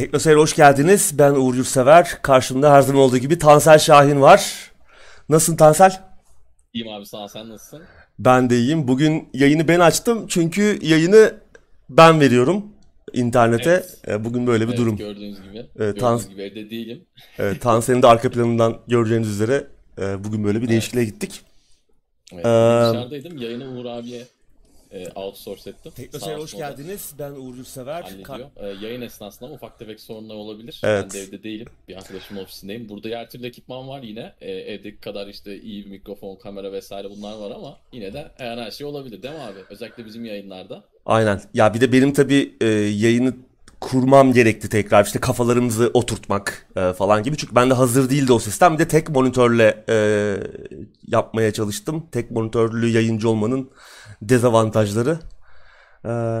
TeknoSeyir hoş geldiniz. Ben Uğur Yurtsever. Karşımda her zaman olduğu gibi Tansel Şahin var. Nasılsın Tansel? İyiyim abi, sağ ol. Sen nasılsın? Ben de iyiyim. Bugün yayını ben açtım çünkü yayını ben veriyorum internete. Evet. Bugün böyle bir durum. Gördüğünüz gibi. Gördüğünüz gibi evde değilim. Evet, Tansel'in de arka planından göreceğiniz üzere bugün böyle bir değişikliğe gittik. Evet, dışarıdaydım. Yayını Uğur abiye outsource ettim. TeknoSeyir'e hoş geldiniz. Ben Uğur Yurtsever. Yayın esnasında ufak tefek sorunlar olabilir. Evet. Ben de evde değilim. Bir arkadaşımın ofisindeyim. Burada her türlü ekipman var yine. Evdeki kadar işte iyi bir mikrofon, kamera vesaire bunlar var ama yine de her şey olabilir değil mi abi? Özellikle bizim yayınlarda. Aynen. Ya bir de benim tabii yayını kurmam gerekti tekrar. İşte kafalarımızı oturtmak falan gibi. Çünkü ben de hazır değildi o sistem. Bir de tek monitörle yapmaya çalıştım. Tek monitörlü yayıncı olmanın dezavantajları.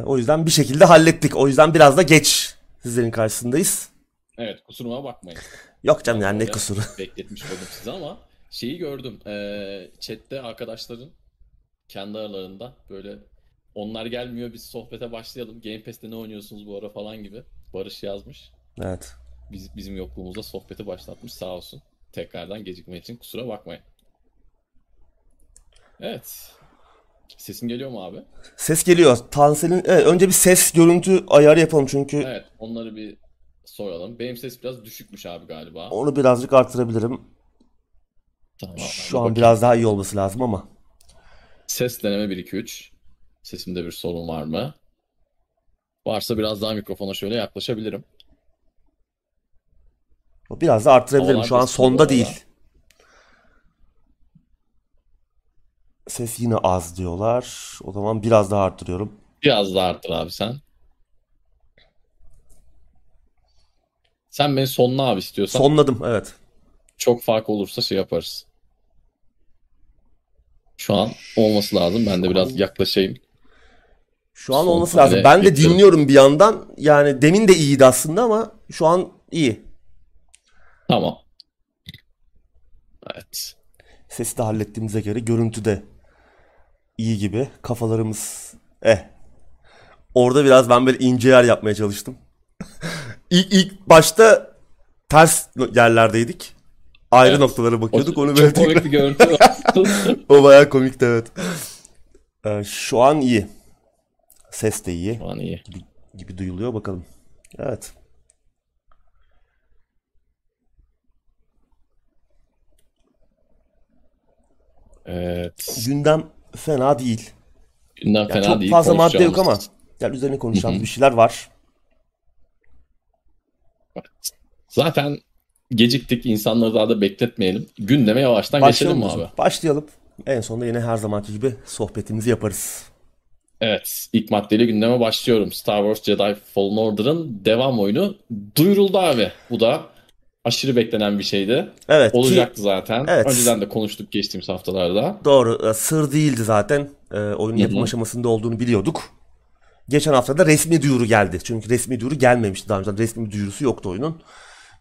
O yüzden bir şekilde hallettik. O yüzden biraz da geç sizlerin karşısındayız. Evet, kusuruma bakmayın. Yok canım, yani ne kusuru. Bekletmiş oldum sizi ama şeyi gördüm. Chat'te arkadaşların kendi aralarında böyle onlar gelmiyor biz sohbete başlayalım. Game Pass'te ne oynuyorsunuz bu ara falan gibi. Barış yazmış. Evet. Bizim yokluğumuzda sohbeti başlatmış, sağ olsun. Tekrardan gecikme için kusura bakmayın. Evet. Sesim geliyor mu abi? Ses geliyor. Tansel'in önce bir ses görüntü ayarı yapalım çünkü. Evet, onları bir soralım. Benim ses biraz düşükmüş abi galiba. Onu birazcık artırabilirim. Tamam. Şu an bakayım. Biraz daha iyi olması lazım ama. Ses deneme 1 2 3. Sesimde bir sorun var mı? Varsa biraz daha mikrofona şöyle yaklaşabilirim. Biraz da artırabilirim. Şu an sonda değil. Ses yine az diyorlar. O zaman biraz daha arttırıyorum. Biraz daha arttır abi sen. Sen beni sonla abi istiyorsan. Sonladım, evet. Çok fark olursa şey yaparız. Şu an olması lazım. Ben de biraz yaklaşayım. Şu an olması lazım. Ben de dinliyorum bir yandan. Yani demin de iyiydi aslında ama şu an iyi. Tamam. Evet. Sesi de hallettiğimize göre görüntü de iyi gibi. Kafalarımız Orada biraz ben böyle ince yer yapmaya çalıştım. ilk başta ters yerlerdeydik. Ayrı noktalara bakıyorduk. Onu böyle çok komik bir görüntü oldu. O bayağı komikti, evet. Şu an iyi. Ses de iyi. Şu an iyi. Gibi duyuluyor, bakalım. Evet. Evet. Gündem fena değil. Gündem fena çok değil. Çok fazla madde yok ama yani üzerine konuşacağımız bir şeyler var. Zaten geciktik. İnsanları daha da bekletmeyelim. Gündeme yavaştan başlayalım geçelim abi. Başlayalım. En sonunda yine her zamanki gibi sohbetimizi yaparız. Evet. İlk maddeyle gündeme başlıyorum. Star Wars Jedi Fallen Order'ın devam oyunu duyuruldu abi. Bu da aşırı beklenen bir şeydi. Evet. Olacaktı zaten. Evet. Önceden de konuştuk geçtiğimiz haftalarda. Doğru. Sır değildi zaten. Oyunun yapım aşamasında olduğunu biliyorduk. Geçen hafta da resmi duyuru geldi. Çünkü resmi duyuru gelmemişti daha önce. Resmi duyurusu yoktu oyunun.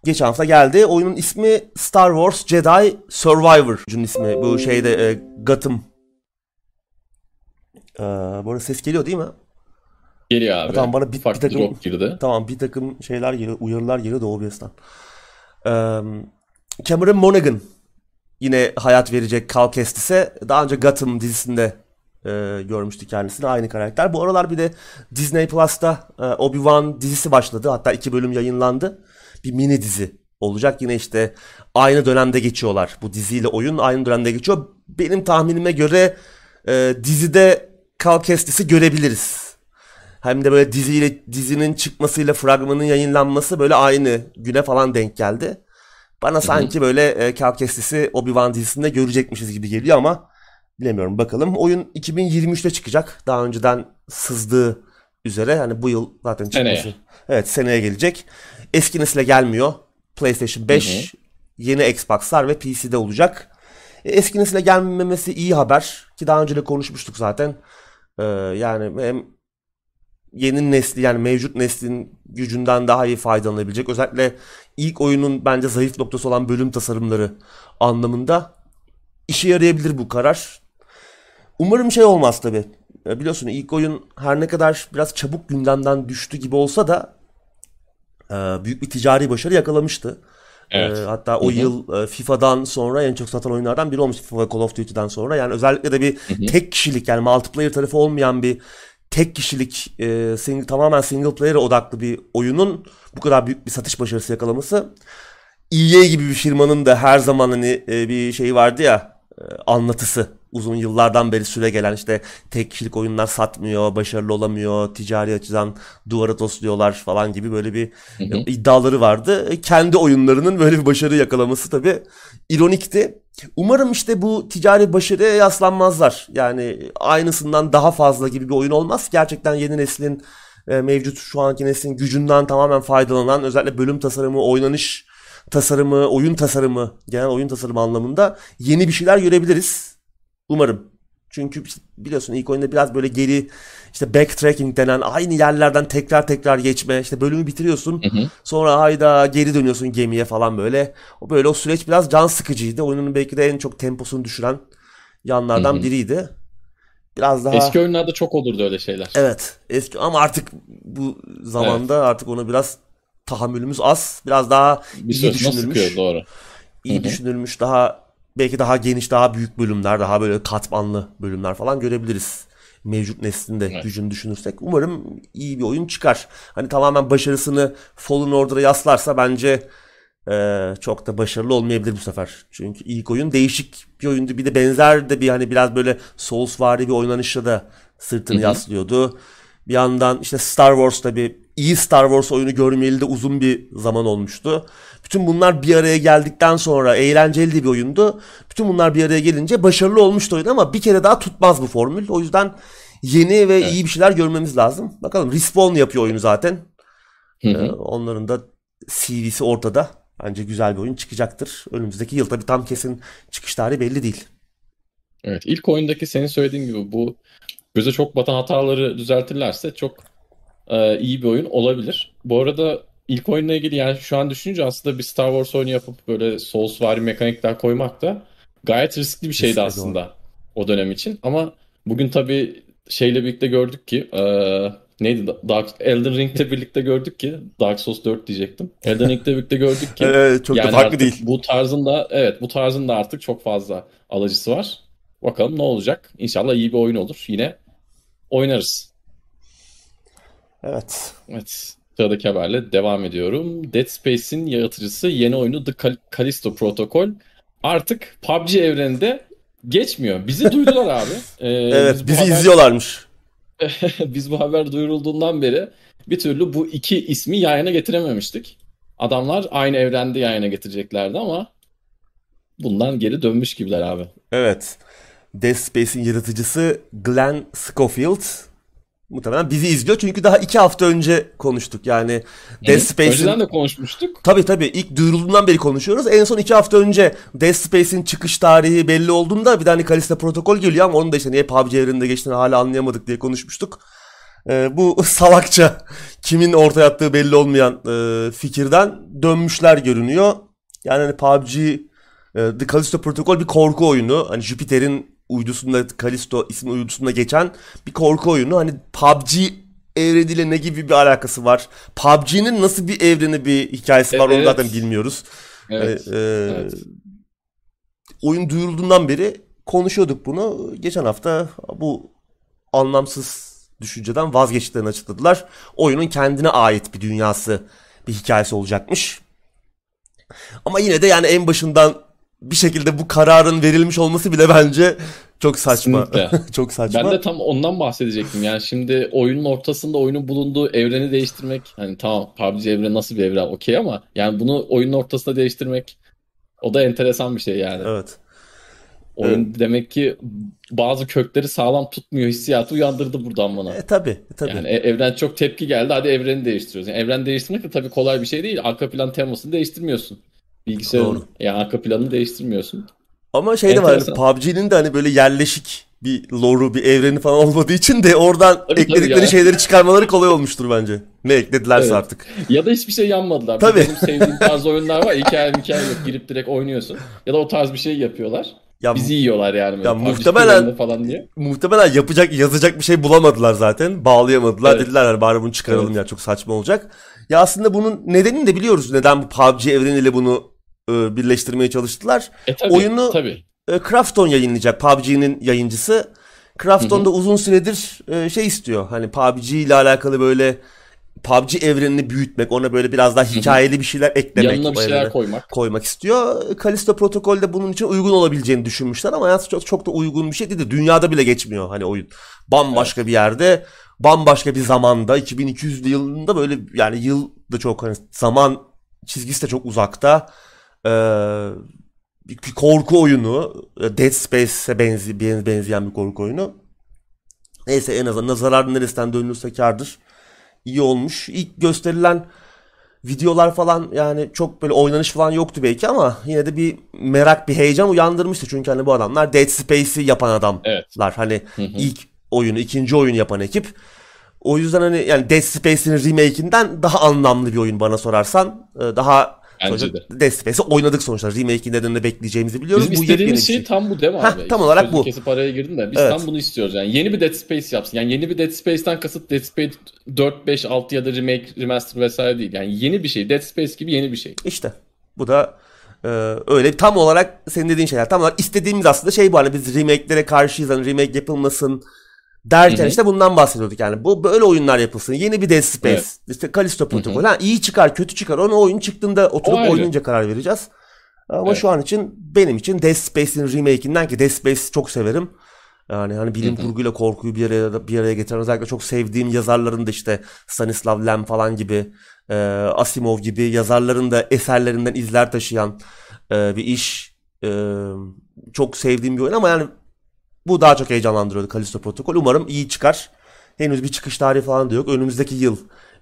Geçen hafta geldi. Oyunun ismi Star Wars Jedi Survivor. Oyunun ismi bu şeyde Gotham. Bu arada ses geliyor değil mi? Geliyor abi. Tamam, bana bir takım girdi. Tamam, bir takım şeyler geliyor. Uyarılar geliyor Doğu Beyaz'dan. Cameron Monaghan yine hayat verecek Cal Kestis'e. Daha önce Gotham dizisinde görmüştük kendisini, aynı karakter. Bu aralar bir de Disney Plus'ta Obi-Wan dizisi başladı. Hatta 2 bölüm yayınlandı. Bir mini dizi olacak. Yine işte aynı dönemde geçiyorlar. Bu diziyle oyun aynı dönemde geçiyor. Benim tahminime göre dizide Cal Kestis'i görebiliriz. Hem de böyle dizinin çıkmasıyla fragmanın yayınlanması böyle aynı güne falan denk geldi. Bana sanki böyle Cal Kestis'i Obi-Wan dizisinde görecekmişiz gibi geliyor ama bilemiyorum, bakalım. Oyun 2023'te çıkacak. Daha önceden sızdığı üzere yani bu yıl zaten çıkması. Seneye. Evet, seneye gelecek. Eski nesile gelmiyor. PlayStation 5, yeni Xbox'lar ve PC'de olacak. Eski nesile gelmemesi iyi haber ki daha önce de konuşmuştuk zaten. Yani hem yeni nesli, yani mevcut neslin gücünden daha iyi faydalanabilecek. Özellikle ilk oyunun bence zayıf noktası olan bölüm tasarımları anlamında işe yarayabilir bu karar. Umarım şey olmaz tabii. Biliyorsun ilk oyun her ne kadar biraz çabuk gündemden düştü gibi olsa da büyük bir ticari başarı yakalamıştı. Evet. Hatta o yıl FIFA'dan sonra en çok satan oyunlardan biri olmuş, FIFA Call of Duty'den sonra. Yani özellikle de bir tek kişilik, yani multiplayer tarafı olmayan bir tek kişilik tamamen single player odaklı bir oyunun bu kadar büyük bir satış başarısı yakalaması, EA gibi bir firmanın da her zaman hani bir şeyi vardı ya, anlatısı, uzun yıllardan beri süre gelen işte tek kişilik oyunlar satmıyor, başarılı olamıyor, ticari açıdan duvara tosluyorlar falan gibi böyle bir iddiaları vardı. Kendi oyunlarının böyle bir başarı yakalaması tabii ironikti. Umarım işte bu ticari başarıya yaslanmazlar. Yani aynısından daha fazla gibi bir oyun olmaz. Gerçekten yeni neslin, mevcut şu anki neslin gücünden tamamen faydalanan, özellikle bölüm tasarımı, oynanış tasarımı, oyun tasarımı, genel oyun tasarımı anlamında yeni bir şeyler görebiliriz. Umarım. Çünkü biliyorsun ilk oyunda biraz böyle geri, işte backtracking denen, aynı yerlerden tekrar geçme, işte bölümü bitiriyorsun sonra hayda geri dönüyorsun gemiye falan böyle. O süreç biraz can sıkıcıydı. Oyunun belki de en çok temposunu düşüren yanlardan biriydi. Biraz daha... Eski oyunlarda çok olurdu öyle şeyler. Evet. Eski, ama artık bu zamanda artık ona biraz tahammülümüz az. Biraz daha iyi düşünülmüş. Sıkıyor, doğru. İyi düşünülmüş, daha belki daha geniş, daha büyük bölümler, daha böyle katmanlı bölümler falan görebiliriz. Mevcut neslinde gücünü düşünürsek. Umarım iyi bir oyun çıkar. Hani tamamen başarısını Fallen Order'a yaslarsa bence çok da başarılı olmayabilir bu sefer. Çünkü ilk oyun değişik bir oyundu. Bir de benzer de bir hani biraz böyle Soulsvari bir oynanışla da sırtını yaslıyordu. Bir yandan işte Star Wars, tabii iyi Star Wars oyunu görmeyeli de uzun bir zaman olmuştu. Bütün bunlar bir araya geldikten sonra eğlenceli bir oyundu. Bütün bunlar bir araya gelince başarılı olmuştu oyun, ama bir kere daha tutmaz bu formül. O yüzden yeni ve iyi bir şeyler görmemiz lazım. Bakalım, Respawn yapıyor oyunu zaten. Onların da CV'si ortada. Bence güzel bir oyun çıkacaktır önümüzdeki yıl. Tabii tam kesin çıkış tarihi belli değil. Evet, ilk oyundaki senin söylediğin gibi bu göze çok batan hataları düzeltirlerse çok iyi bir oyun olabilir. Bu arada ilk oyunla ilgili, yani şu an düşününce aslında bir Star Wars oyunu yapıp böyle Soulsvari mekanikler koymak da gayet riskli bir şeydi aslında o dönem için. Ama bugün tabii şeyle birlikte gördük ki Elden Ring'le birlikte gördük ki, Dark Souls 4 diyecektim. Elden Ring'le birlikte gördük ki çok yani da farklı değil. Bu tarzın da artık çok fazla alıcısı var. Bakalım ne olacak? İnşallah iyi bir oyun olur. Yine oynarız. Evet. Sıradaki haberle devam ediyorum. Dead Space'in yaratıcısı yeni oyunu The Callisto Protocol artık PUBG evreninde geçmiyor. Bizi duydular abi. Bizi izliyorlarmış. Biz bu haber duyurulduğundan beri bir türlü bu iki ismi yan yana getirememiştik. Adamlar aynı evrende yan yana getireceklerdi ama bundan geri dönmüş gibiler abi. Evet. Dead Space'in yaratıcısı Glenn Schofield muhtemelen bizi izliyor, çünkü daha 2 hafta önce konuştuk yani. Dead Space'in... Önceden de konuşmuştuk. Tabii ilk duyurulduğundan beri konuşuyoruz. En son 2 hafta önce Dead Space'in çıkış tarihi belli olduğunda bir de hani Callisto Protokol geliyor, ama onun da işte niye PUBG evreninde geçtiğini hala anlayamadık diye konuşmuştuk. Bu salakça kimin ortaya attığı belli olmayan fikirden dönmüşler görünüyor. Yani hani PUBG, The Callisto Protocol bir korku oyunu. Hani Jüpiter'in uydusunda, Callisto ismi uydusunda geçen bir korku oyunu. Hani PUBG evreniyle ne gibi bir alakası var? PUBG'nin nasıl bir evreni, bir hikayesi var, onu zaten bilmiyoruz. Evet. Oyun duyurulduğundan beri konuşuyorduk bunu. Geçen hafta bu anlamsız düşünceden vazgeçtiklerini açıkladılar. Oyunun kendine ait bir dünyası, bir hikayesi olacakmış. Ama yine de yani en başından bir şekilde bu kararın verilmiş olması bile bence çok saçma. Çok saçma. Ben de tam ondan bahsedecektim. Yani şimdi oyunun ortasında oyunun bulunduğu evreni değiştirmek, hani tamam PUBG evreni nasıl bir evren okey, ama yani bunu oyunun ortasında değiştirmek, o da enteresan bir şey yani. Evet. Oyun demek ki bazı kökleri sağlam tutmuyor hissiyatı uyandırdı buradan bana. Tabii. Yani evren çok tepki geldi, hadi evreni değiştiriyoruz. Yani evren değiştirmek de tabii kolay bir şey değil. Arka plan temasını değiştirmiyorsun. Bilgisayarın yani arka planını değiştirmiyorsun. Ama şey de var, PUBG'nin de hani böyle yerleşik bir lore'u, bir evreni falan olmadığı için de oradan ekledikleri şeyleri çıkarmaları kolay olmuştur bence. Ne ekledilerse artık. Ya da hiçbir şey yanmadılar. Tabii. Benim sevdiğim tarz oyunlar var. Hikaye yok. Girip direkt oynuyorsun. Ya da o tarz bir şey yapıyorlar. Ya, bizi yiyorlar yani. Ya muhtemelen falan diye. Muhtemelen yapacak, yazacak bir şey bulamadılar zaten. Bağlayamadılar. Evet. Dediler yani bari bunu çıkaralım, evet. Ya çok saçma olacak. Ya aslında bunun nedenini de biliyoruz. Neden bu PUBG evreniyle bunu birleştirmeye çalıştılar. Tabii, oyunu tabii. Krafton yayınlayacak. PUBG'nin yayıncısı. Krafton da uzun süredir şey istiyor. Hani PUBG ile alakalı böyle PUBG evrenini büyütmek, ona böyle biraz daha hikayeli bir şeyler eklemek, yanına bir şeyler koymak istiyor. Callisto Protocol de bunun için uygun olabileceğini düşünmüşler ama aslında çok da uygun bir şey değil de dünyada bile geçmiyor hani oyun. Bambaşka bir yerde, bambaşka bir zamanda, 2200'lü yılında böyle yani yıl da çok hani zaman çizgisi de çok uzakta. Bir korku oyunu, Dead Space'e benzeyen bir korku oyunu. Neyse en azından zararın neresinden dönülürse kârdır. İyi olmuş. İlk gösterilen videolar falan yani çok böyle oynanış falan yoktu belki ama yine de bir merak, bir heyecan uyandırmıştı. Çünkü hani bu adamlar Dead Space'i yapan adamlar. Evet. Hani ilk oyunu, ikinci oyunu yapan ekip. O yüzden hani yani Dead Space'in remake'inden daha anlamlı bir oyun bana sorarsan. Daha Dead Space'i oynadık sonuçta. Remake'inden de bekleyeceğimizi biliyoruz. Biz bu istediğimiz şey tam bu değil mi abi? Tam olarak bu. Kesip araya girdim de. Biz tam bunu istiyoruz. Yani yeni bir Dead Space yapsın. Yani yeni bir Dead Space'ten kasıt Dead Space 4, 5, 6 ya da remake, remaster vesaire değil. Yani yeni bir şey. Dead Space gibi yeni bir şey. İşte. Bu da öyle. Tam olarak senin dediğin şeyler. Tam olarak istediğimiz aslında şey bu. Hani biz remake'lere karşıyız. Hani remake yapılmasın derken işte bundan bahsediyorduk yani. Bu böyle oyunlar yapılsın. Yeni bir Dead Space. Evet. İşte Callisto Protocol. Ha, iyi çıkar, kötü çıkar. Onu oyun çıktığında oturup oynayınca karar vereceğiz. Ama şu an için benim için Dead Space'in remake'inden ki Dead Space'i çok severim. Yani hani bilim kurguyla korkuyu bir araya getiren özellikle çok sevdiğim yazarların da işte Stanislav Lem falan gibi, Asimov gibi yazarların da eserlerinden izler taşıyan bir iş. Çok sevdiğim bir oyun ama yani bu daha çok heyecanlandırıyordu Callisto Protocol. Umarım iyi çıkar. Henüz bir çıkış tarihi falan da yok. Önümüzdeki yıl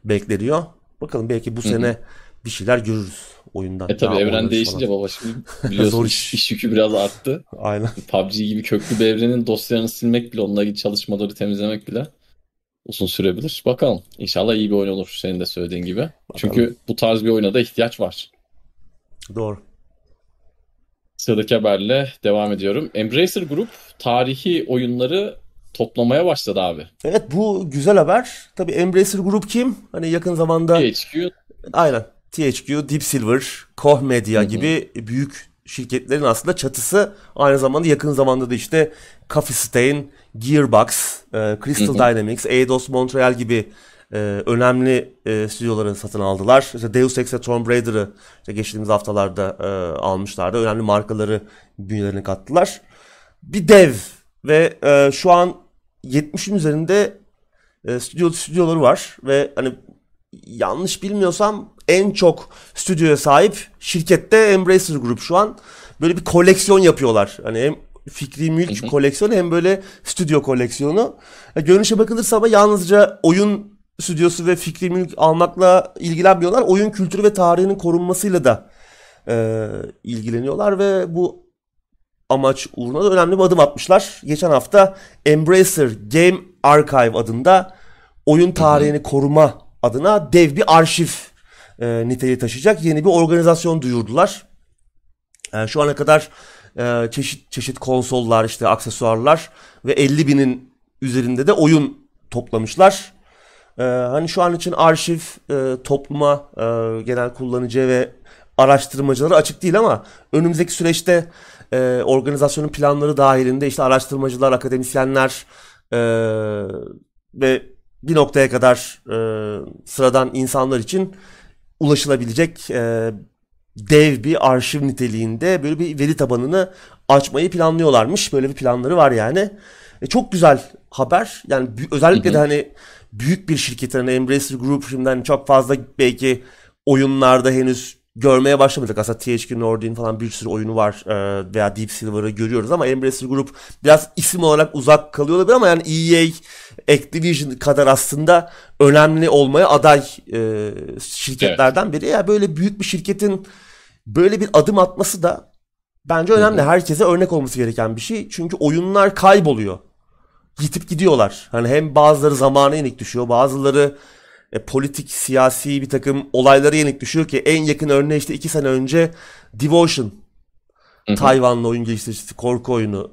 bekleniyor. Bakalım belki bu sene bir şeyler görürüz oyundan. Tabii evren değişince baba şimdi biliyorsun iş yükü biraz arttı. Aynen. PUBG gibi köklü bir evrenin dosyalarını silmek bile, onunla ilgili çalışmaları temizlemek bile uzun sürebilir. Bakalım. İnşallah iyi bir oyun olur senin de söylediğin gibi. Bakalım. Çünkü bu tarz bir oyuna da ihtiyaç var. Doğru. Sıradaki haberle devam ediyorum. Embracer Group tarihi oyunları toplamaya başladı abi. Evet bu güzel haber. Tabii Embracer Group kim? Hani yakın zamanda THQ. Aynen. THQ, Deep Silver, Koch Media gibi büyük şirketlerin aslında çatısı. Aynı zamanda yakın zamanda da işte Coffee Stain, Gearbox, Crystal Dynamics, Eidos Montreal gibi önemli stüdyoları satın aldılar. İşte Deus Ex'e Tomb Raider'ı işte geçtiğimiz haftalarda almışlardı. Önemli markaları bünyelerine kattılar. Bir dev ve şu an 70'in üzerinde stüdyoları var ve hani yanlış bilmiyorsam en çok stüdyoya sahip şirkette Embracer Group şu an. Böyle bir koleksiyon yapıyorlar. Hani hem fikri mülk koleksiyonu hem böyle stüdyo koleksiyonu. Görünüşe bakılırsa ama yalnızca oyun stüdyosu ve fikri mülk almakla ilgilenmiyorlar. Oyun kültürü ve tarihinin korunmasıyla da ilgileniyorlar ve bu amaç uğruna da önemli bir adım atmışlar. Geçen hafta Embracer Game Archive adında oyun tarihini koruma adına dev bir arşiv niteliği taşıyacak yeni bir organizasyon duyurdular. Yani şu ana kadar çeşit konsollar, işte aksesuarlar ve 50.000'in üzerinde de oyun toplamışlar. Hani şu an için arşiv topluma, genel kullanıcı ve araştırmacılara açık değil ama önümüzdeki süreçte organizasyonun planları dahilinde işte araştırmacılar, akademisyenler ve bir noktaya kadar sıradan insanlar için ulaşılabilecek dev bir arşiv niteliğinde böyle bir veri tabanını açmayı planlıyorlarmış. Böyle bir planları var yani. Çok güzel haber. Yani özellikle de hani büyük bir şirket, hani Embracer Group şimdi hani çok fazla belki oyunlarda henüz görmeye başlamayacak. Aslında THQ Nordic'in falan bir sürü oyunu var veya Deep Silver'ı görüyoruz ama Embracer Group biraz isim olarak uzak kalıyor olabilir ama yani EA, Activision kadar aslında önemli olmaya aday şirketlerden biri. Yani böyle büyük bir şirketin böyle bir adım atması da bence önemli. Herkese örnek olması gereken bir şey. Çünkü oyunlar kayboluyor. Gitip gidiyorlar. Hani hem bazıları zamana yenik düşüyor, bazıları politik, siyasi bir takım olaylara yenik düşüyor ki en yakın örneği işte 2 sene önce Devotion Tayvanlı oyun geliştiricisi korku oyunu,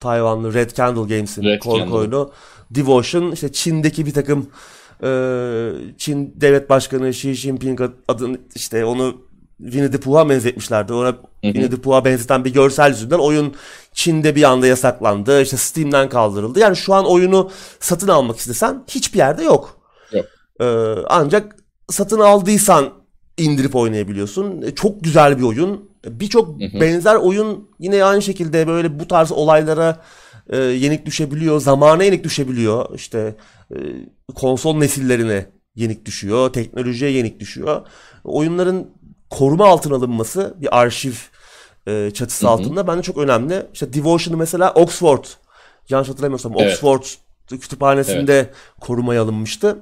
Tayvanlı Red Candle Games'in korku oyunu, Devotion, işte Çin'deki bir takım Çin devlet başkanı Xi Jinping adını, işte onu Winnie the Pooh'a benzetmişlerdi. Ona Winnie the Pooh'a benzeten bir görsel yüzünden oyun Çin'de bir anda yasaklandı. İşte Steam'den kaldırıldı. Yani şu an oyunu satın almak istesen hiçbir yerde yok. Ancak satın aldıysan indirip oynayabiliyorsun. Çok güzel bir oyun. Birçok benzer oyun yine aynı şekilde böyle bu tarz olaylara yenik düşebiliyor. Zamana yenik düşebiliyor. İşte konsol nesillerine yenik düşüyor. Teknolojiye yenik düşüyor. Oyunların koruma altına alınması bir arşiv çatısı altında bence çok önemli. İşte Devotion'ı mesela Oxford, yanlış hatırlamıyorsam Oxford kütüphanesinde korumaya alınmıştı.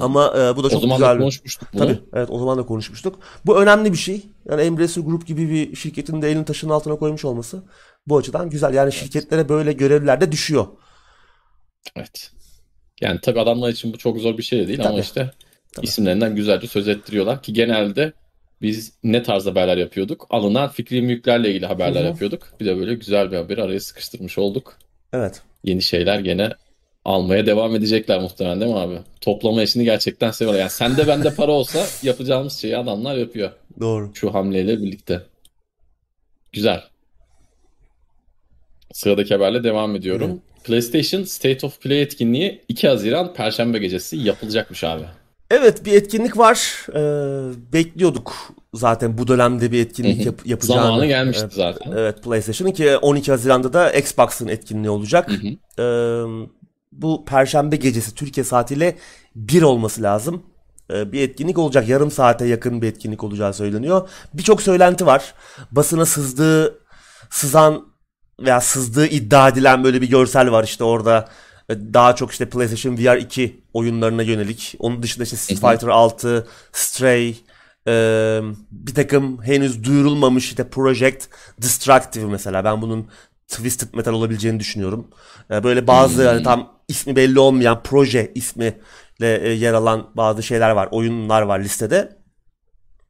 Ama bu da çok güzel. O zaman da konuşmuştuk bunu. Tabii, evet, o zaman da konuşmuştuk. Bu önemli bir şey. Yani Embracer Group gibi bir şirketin de elini taşın altına koymuş olması bu açıdan güzel. Yani şirketlere böyle görevler de düşüyor. Evet. Yani tabii adamlar için bu çok zor bir şey de değil ama işte isimlerinden güzelce söz ettiriyorlar ki genelde biz ne tarz haberler yapıyorduk? Alınan fikri mülklerle ilgili haberler yapıyorduk. Bir de böyle güzel bir haberi araya sıkıştırmış olduk. Evet. Yeni şeyler gene almaya devam edecekler muhtemelen, değil mi abi? Toplama işini gerçekten seviyorlar. Yani sende bende para olsa yapacağımız şeyi adamlar yapıyor. Doğru. Şu hamleyle birlikte. Güzel. Sıradaki haberle devam ediyorum. Evet. PlayStation State of Play etkinliği 2 Haziran Perşembe gecesi yapılacakmış abi. Evet, bir etkinlik var. Bekliyorduk zaten bu dönemde bir etkinlik yapacağını. Zamanı gelmişti zaten. Evet, PlayStation 2. 12 Haziran'da da Xbox'ın etkinliği olacak. Bu Perşembe gecesi Türkiye saatiyle 1 olması lazım. Bir etkinlik olacak. Yarım saate yakın bir etkinlik olacağı söyleniyor. Birçok söylenti var. Basına sızdığı iddia edilen böyle bir görsel var işte orada. Daha çok işte PlayStation VR 2 oyunlarına yönelik. Onun dışında işte Street Fighter 6, Stray, bir takım henüz duyurulmamış işte Project Destructive mesela. Ben bunun Twisted Metal olabileceğini düşünüyorum. Böyle bazı yani tam ismi belli olmayan proje ismiyle yer alan bazı şeyler var. Oyunlar var listede.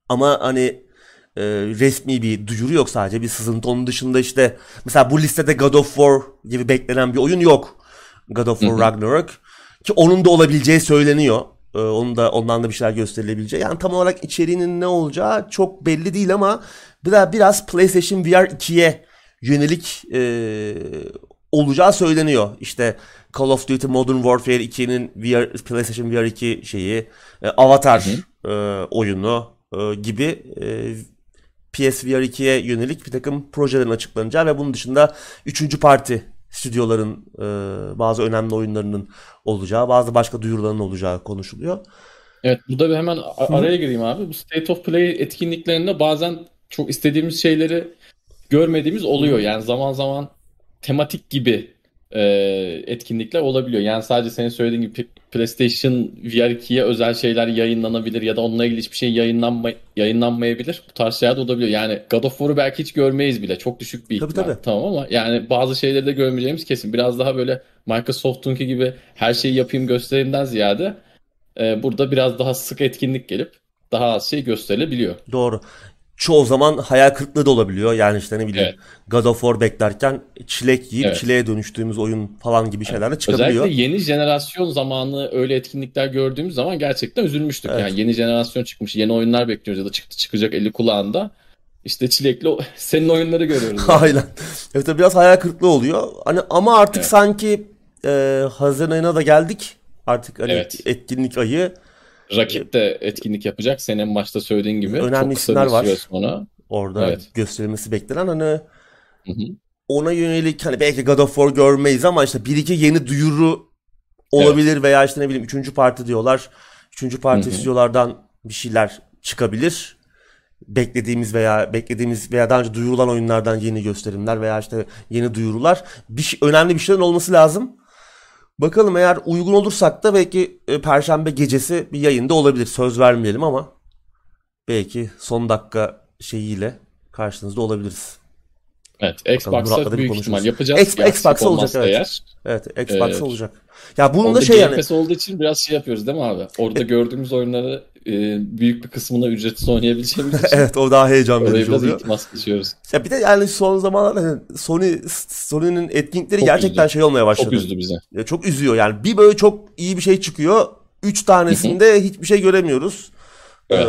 Ama hani resmi bir duyuru yok, sadece bir sızıntı. Onun dışında işte mesela bu listede God of War gibi beklenen bir oyun yok. God of War Ragnarok ki onun da olabileceği söyleniyor. Ondan da bir şeyler gösterilebileceği. Yani tam olarak içeriğinin ne olacağı çok belli değil ama biraz PlayStation VR 2'ye yönelik olacağı söyleniyor. İşte Call of Duty Modern Warfare 2'nin PlayStation VR 2 şeyi, Avatar oyunu gibi PSVR 2'ye yönelik bir takım projelerin açıklanacağı ve bunun dışında 3. parti stüdyoların bazı önemli oyunlarının olacağı, bazı başka duyuruların olacağı konuşuluyor. Evet, bu da hemen araya gireyim abi. Bu State of Play etkinliklerinde bazen çok istediğimiz şeyleri görmediğimiz oluyor. Yani zaman zaman tematik gibi etkinlikler olabiliyor. Yani sadece senin söylediğin gibi PlayStation VR 2'ye özel şeyler yayınlanabilir ya da onunla ilgili hiçbir şey yayınlanmayabilir. Bu tarz şeyler de olabiliyor. Yani God of War'u belki hiç görmeyiz bile. Çok düşük bir ihtimal. Tabii. Tamam, ama yani bazı şeyleri de görmeyeceğimiz kesin. Biraz daha böyle Microsoft'unki gibi her şeyi yapayım gösterimden ziyade burada biraz daha sık etkinlik gelip daha az şey gösterilebiliyor. Doğru. Çoğu zaman hayal kırıklığı da olabiliyor. Yani işte ne bileyim God of War beklerken çilek yiyip çileğe dönüştüğümüz oyun falan gibi şeyler de çıkabiliyor. Özellikle yeni jenerasyon zamanı öyle etkinlikler gördüğümüz zaman gerçekten üzülmüştük. Evet. Yani yeni jenerasyon çıkmış, yeni oyunlar bekliyoruz ya da çıkacak eli kulağında. İşte çilekli senin oyunları görüyoruz. Aynen. Evet, biraz hayal kırıklığı oluyor. Hani ama artık sanki Haziran ayına da geldik. Artık hani etkinlik ayı. Rakip de etkinlik yapacak. Senin en başta söylediğin gibi. Önemli isimler var. Orada gösterilmesi beklenen hani ona yönelik hani belki God of War görmeyiz ama işte bir iki yeni duyuru olabilir veya işte ne bileyim 3. parti diyorlar. 3. parti stüdyolardan bir şeyler çıkabilir. Beklediğimiz veya daha önce duyurulan oyunlardan yeni gösterimler veya işte yeni duyurular. Önemli bir şeylerin olması lazım. Bakalım, eğer uygun olursak da belki Perşembe gecesi bir yayında olabilir. Söz vermeyelim ama belki son dakika şeyiyle karşınızda olabiliriz. Evet, Xbox'a büyük ihtimal yapacağız. Xbox'a olacak eğer. Evet, Xbox'a olacak. Ya bunun da şey yani. Game Pass olduğu için biraz şey yapıyoruz değil mi abi? Orada gördüğümüz oyunları büyük bir kısmına ücretsiz oynayabileceğimiz için. Evet, o daha heyecan verici oluyor. Ya bir de yani son zamanlarda Sony'nin etkinlikleri çok gerçekten üzüldü. Şey olmaya başladı. Çok üzdü bizi. Ya çok üzüyor yani. Bir böyle çok iyi bir şey çıkıyor. 3 tanesinde hiçbir şey göremiyoruz. Evet.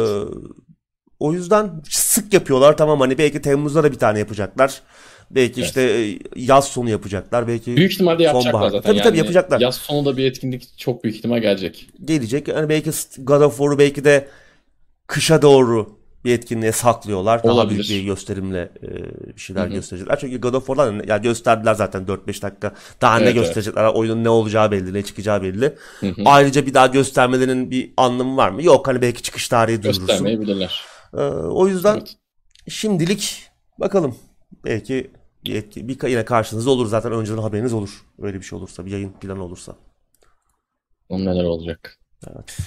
O yüzden sık yapıyorlar, tamam, hani belki Temmuz'da da bir tane yapacaklar. Belki işte yaz sonu yapacaklar. Belki büyük ihtimalle yapacaklar sonbahar. Zaten. Tabii yapacaklar. Yaz sonu da bir etkinlik çok büyük ihtimal gelecek. Gelecek. Yani belki God of War'u belki de kışa doğru bir etkinliğe saklıyorlar. Olabilir. Daha büyük bir gösterimle bir şeyler gösterecekler. Çünkü God of War'dan yani gösterdiler zaten 4-5 dakika. Daha ne gösterecekler? Oyunun ne olacağı belli, ne çıkacağı belli. Hı-hı. Ayrıca bir daha göstermelerinin bir anlamı var mı? Yok, hani belki çıkış tarihi duyurursun. Göstermeyebilirler. O yüzden şimdilik bakalım. Belki yine karşınızda olur, zaten önceden haberiniz olur. Öyle bir şey olursa, bir yayın planı olursa. Onun neler olacak? Evet.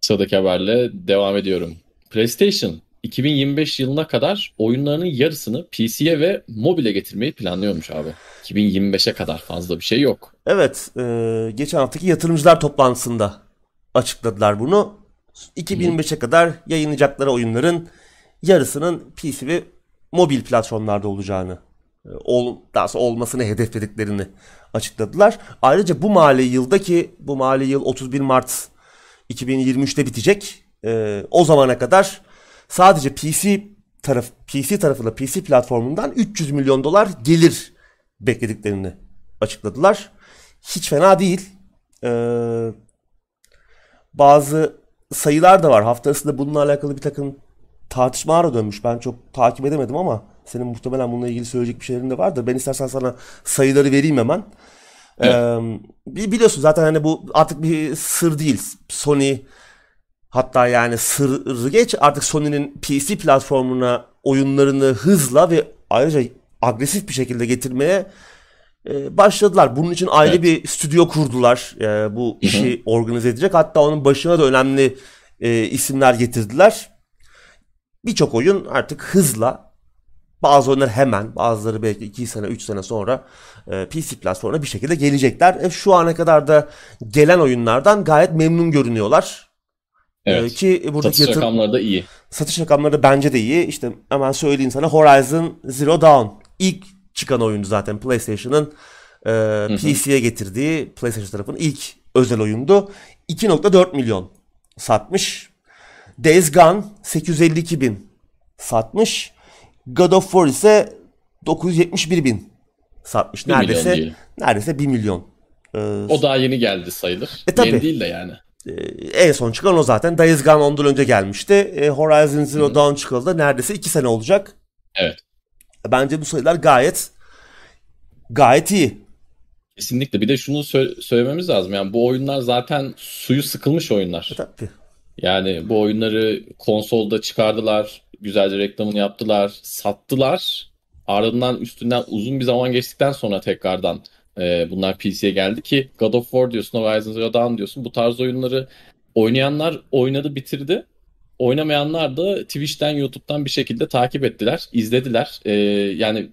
Sıradaki haberle devam ediyorum. PlayStation 2025 yılına kadar oyunlarının yarısını PC'ye ve mobile getirmeyi planlıyormuş abi. 2025'e kadar fazla bir şey yok. Evet, geçen haftaki yatırımcılar toplantısında açıkladılar bunu. 2025'e kadar yayınlayacakları oyunların yarısının PC ve mobil platformlarda olacağını, daha sonra olmasını hedeflediklerini açıkladılar. Ayrıca bu mali yıldaki, bu mali yıl 31 Mart 2023'te bitecek. O zamana kadar sadece PC tarafında, PC platformundan $300 milyon gelir beklediklerini açıkladılar. Hiç fena değil. Bazı sayılar da var. Hafta arasında bununla alakalı bir takım tartışmalara dönmüş. Ben çok takip edemedim ama senin muhtemelen bununla ilgili söyleyecek bir şeylerin de vardır. Ben istersen sana sayıları vereyim hemen. Evet. Biliyorsun zaten hani bu artık bir sır değil. Sony, hatta yani sırrı geç, artık Sony'nin PC platformuna oyunlarını hızla ve ayrıca agresif bir şekilde getirmeye başladılar. Bunun için ayrı bir stüdyo kurdular. Bu işi organize edecek. Hatta onun başına da önemli isimler getirdiler. Birçok oyun artık hızla, bazı oyunlar hemen, bazıları belki 2 sene 3 sene sonra PC platformuna bir şekilde gelecekler. Şu ana kadar da gelen oyunlardan gayet memnun görünüyorlar. Evet. Ki buradaki satış rakamları da iyi. Satış rakamları da bence de iyi. İşte hemen söyleyeyim sana, Horizon Zero Dawn ilk çıkan oyundu zaten PlayStation'ın PC'ye getirdiği, PlayStation tarafının ilk özel oyundu. 2.4 milyon satmış. Days Gone 852 bin satmış. God of War ise 971 bin satmış. Neredeyse 1 milyon. O daha yeni geldi sayılır. Yeni değil de yani. En son çıkan o zaten. Days Gone ondan önce gelmişti. Horizon Zero Dawn çıkalı da neredeyse 2 sene olacak. Evet. Bence bu sayılar gayet iyi. Kesinlikle. Bir de şunu söylememiz lazım. Yani bu oyunlar zaten suyu sıkılmış oyunlar. Tabii. Yani bu oyunları konsolda çıkardılar, güzelce reklamını yaptılar, sattılar. Ardından üstünden uzun bir zaman geçtikten sonra tekrardan bunlar PC'ye geldi ki God of War diyorsun, Horizon Zero Dawn diyorsun. Bu tarz oyunları oynayanlar oynadı, bitirdi. Oynamayanlar da Twitch'ten, YouTube'dan bir şekilde takip ettiler, izlediler. Yani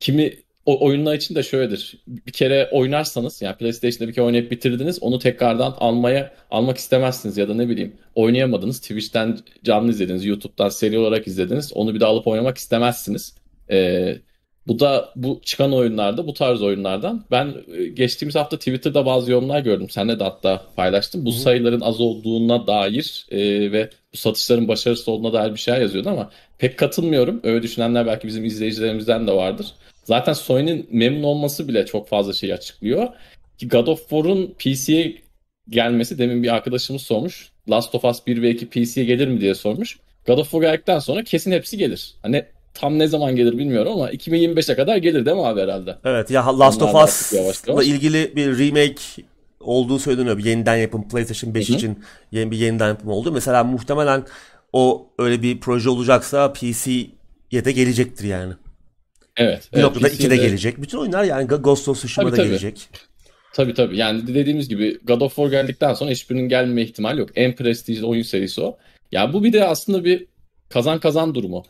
kimi oyunlar için de şöyledir. Bir kere oynarsanız, yani PlayStation'da bir kere oynayıp bitirdiniz, onu tekrardan almak istemezsiniz ya da ne bileyim oynayamadınız, Twitch'ten canlı izlediniz, YouTube'dan seri olarak izlediniz, onu bir daha alıp oynamak istemezsiniz. Bu çıkan oyunlarda, bu tarz oyunlardan ben geçtiğimiz hafta Twitter'da bazı yorumlar gördüm. Seninle de hatta paylaştım. Bu sayıların az olduğuna dair ve bu satışların başarısız olduğuna dair bir şeyler yazıyordu ama pek katılmıyorum. Öyle düşünenler belki bizim izleyicilerimizden de vardır. Zaten Sony'nin memnun olması bile çok fazla şey açıklıyor. Ki God of War'un PC'ye gelmesi, demin bir arkadaşımız sormuş. Last of Us 1 ve 2 PC'ye gelir mi diye sormuş. God of War geldikten sonra kesin hepsi gelir. Hani tam ne zaman gelir bilmiyorum ama 2025'e kadar gelir değil mi abi herhalde? Evet ya, Last of Us'la ilgili bir remake olduğu söyleniyor. Bir yeniden yapım, PlayStation 5 için yeniden yapım oldu. Mesela muhtemelen o öyle bir proje olacaksa PC'ye de gelecektir yani. Evet. Bir noktada 2 de gelecek. Bütün oyunlar yani Ghost of Tsushima'da gelecek. Tabii. Yani dediğimiz gibi God of War geldikten sonra hiçbirinin gelme ihtimali yok. En prestijli oyun serisi o. Ya bu bir de aslında bir kazan kazan durumu.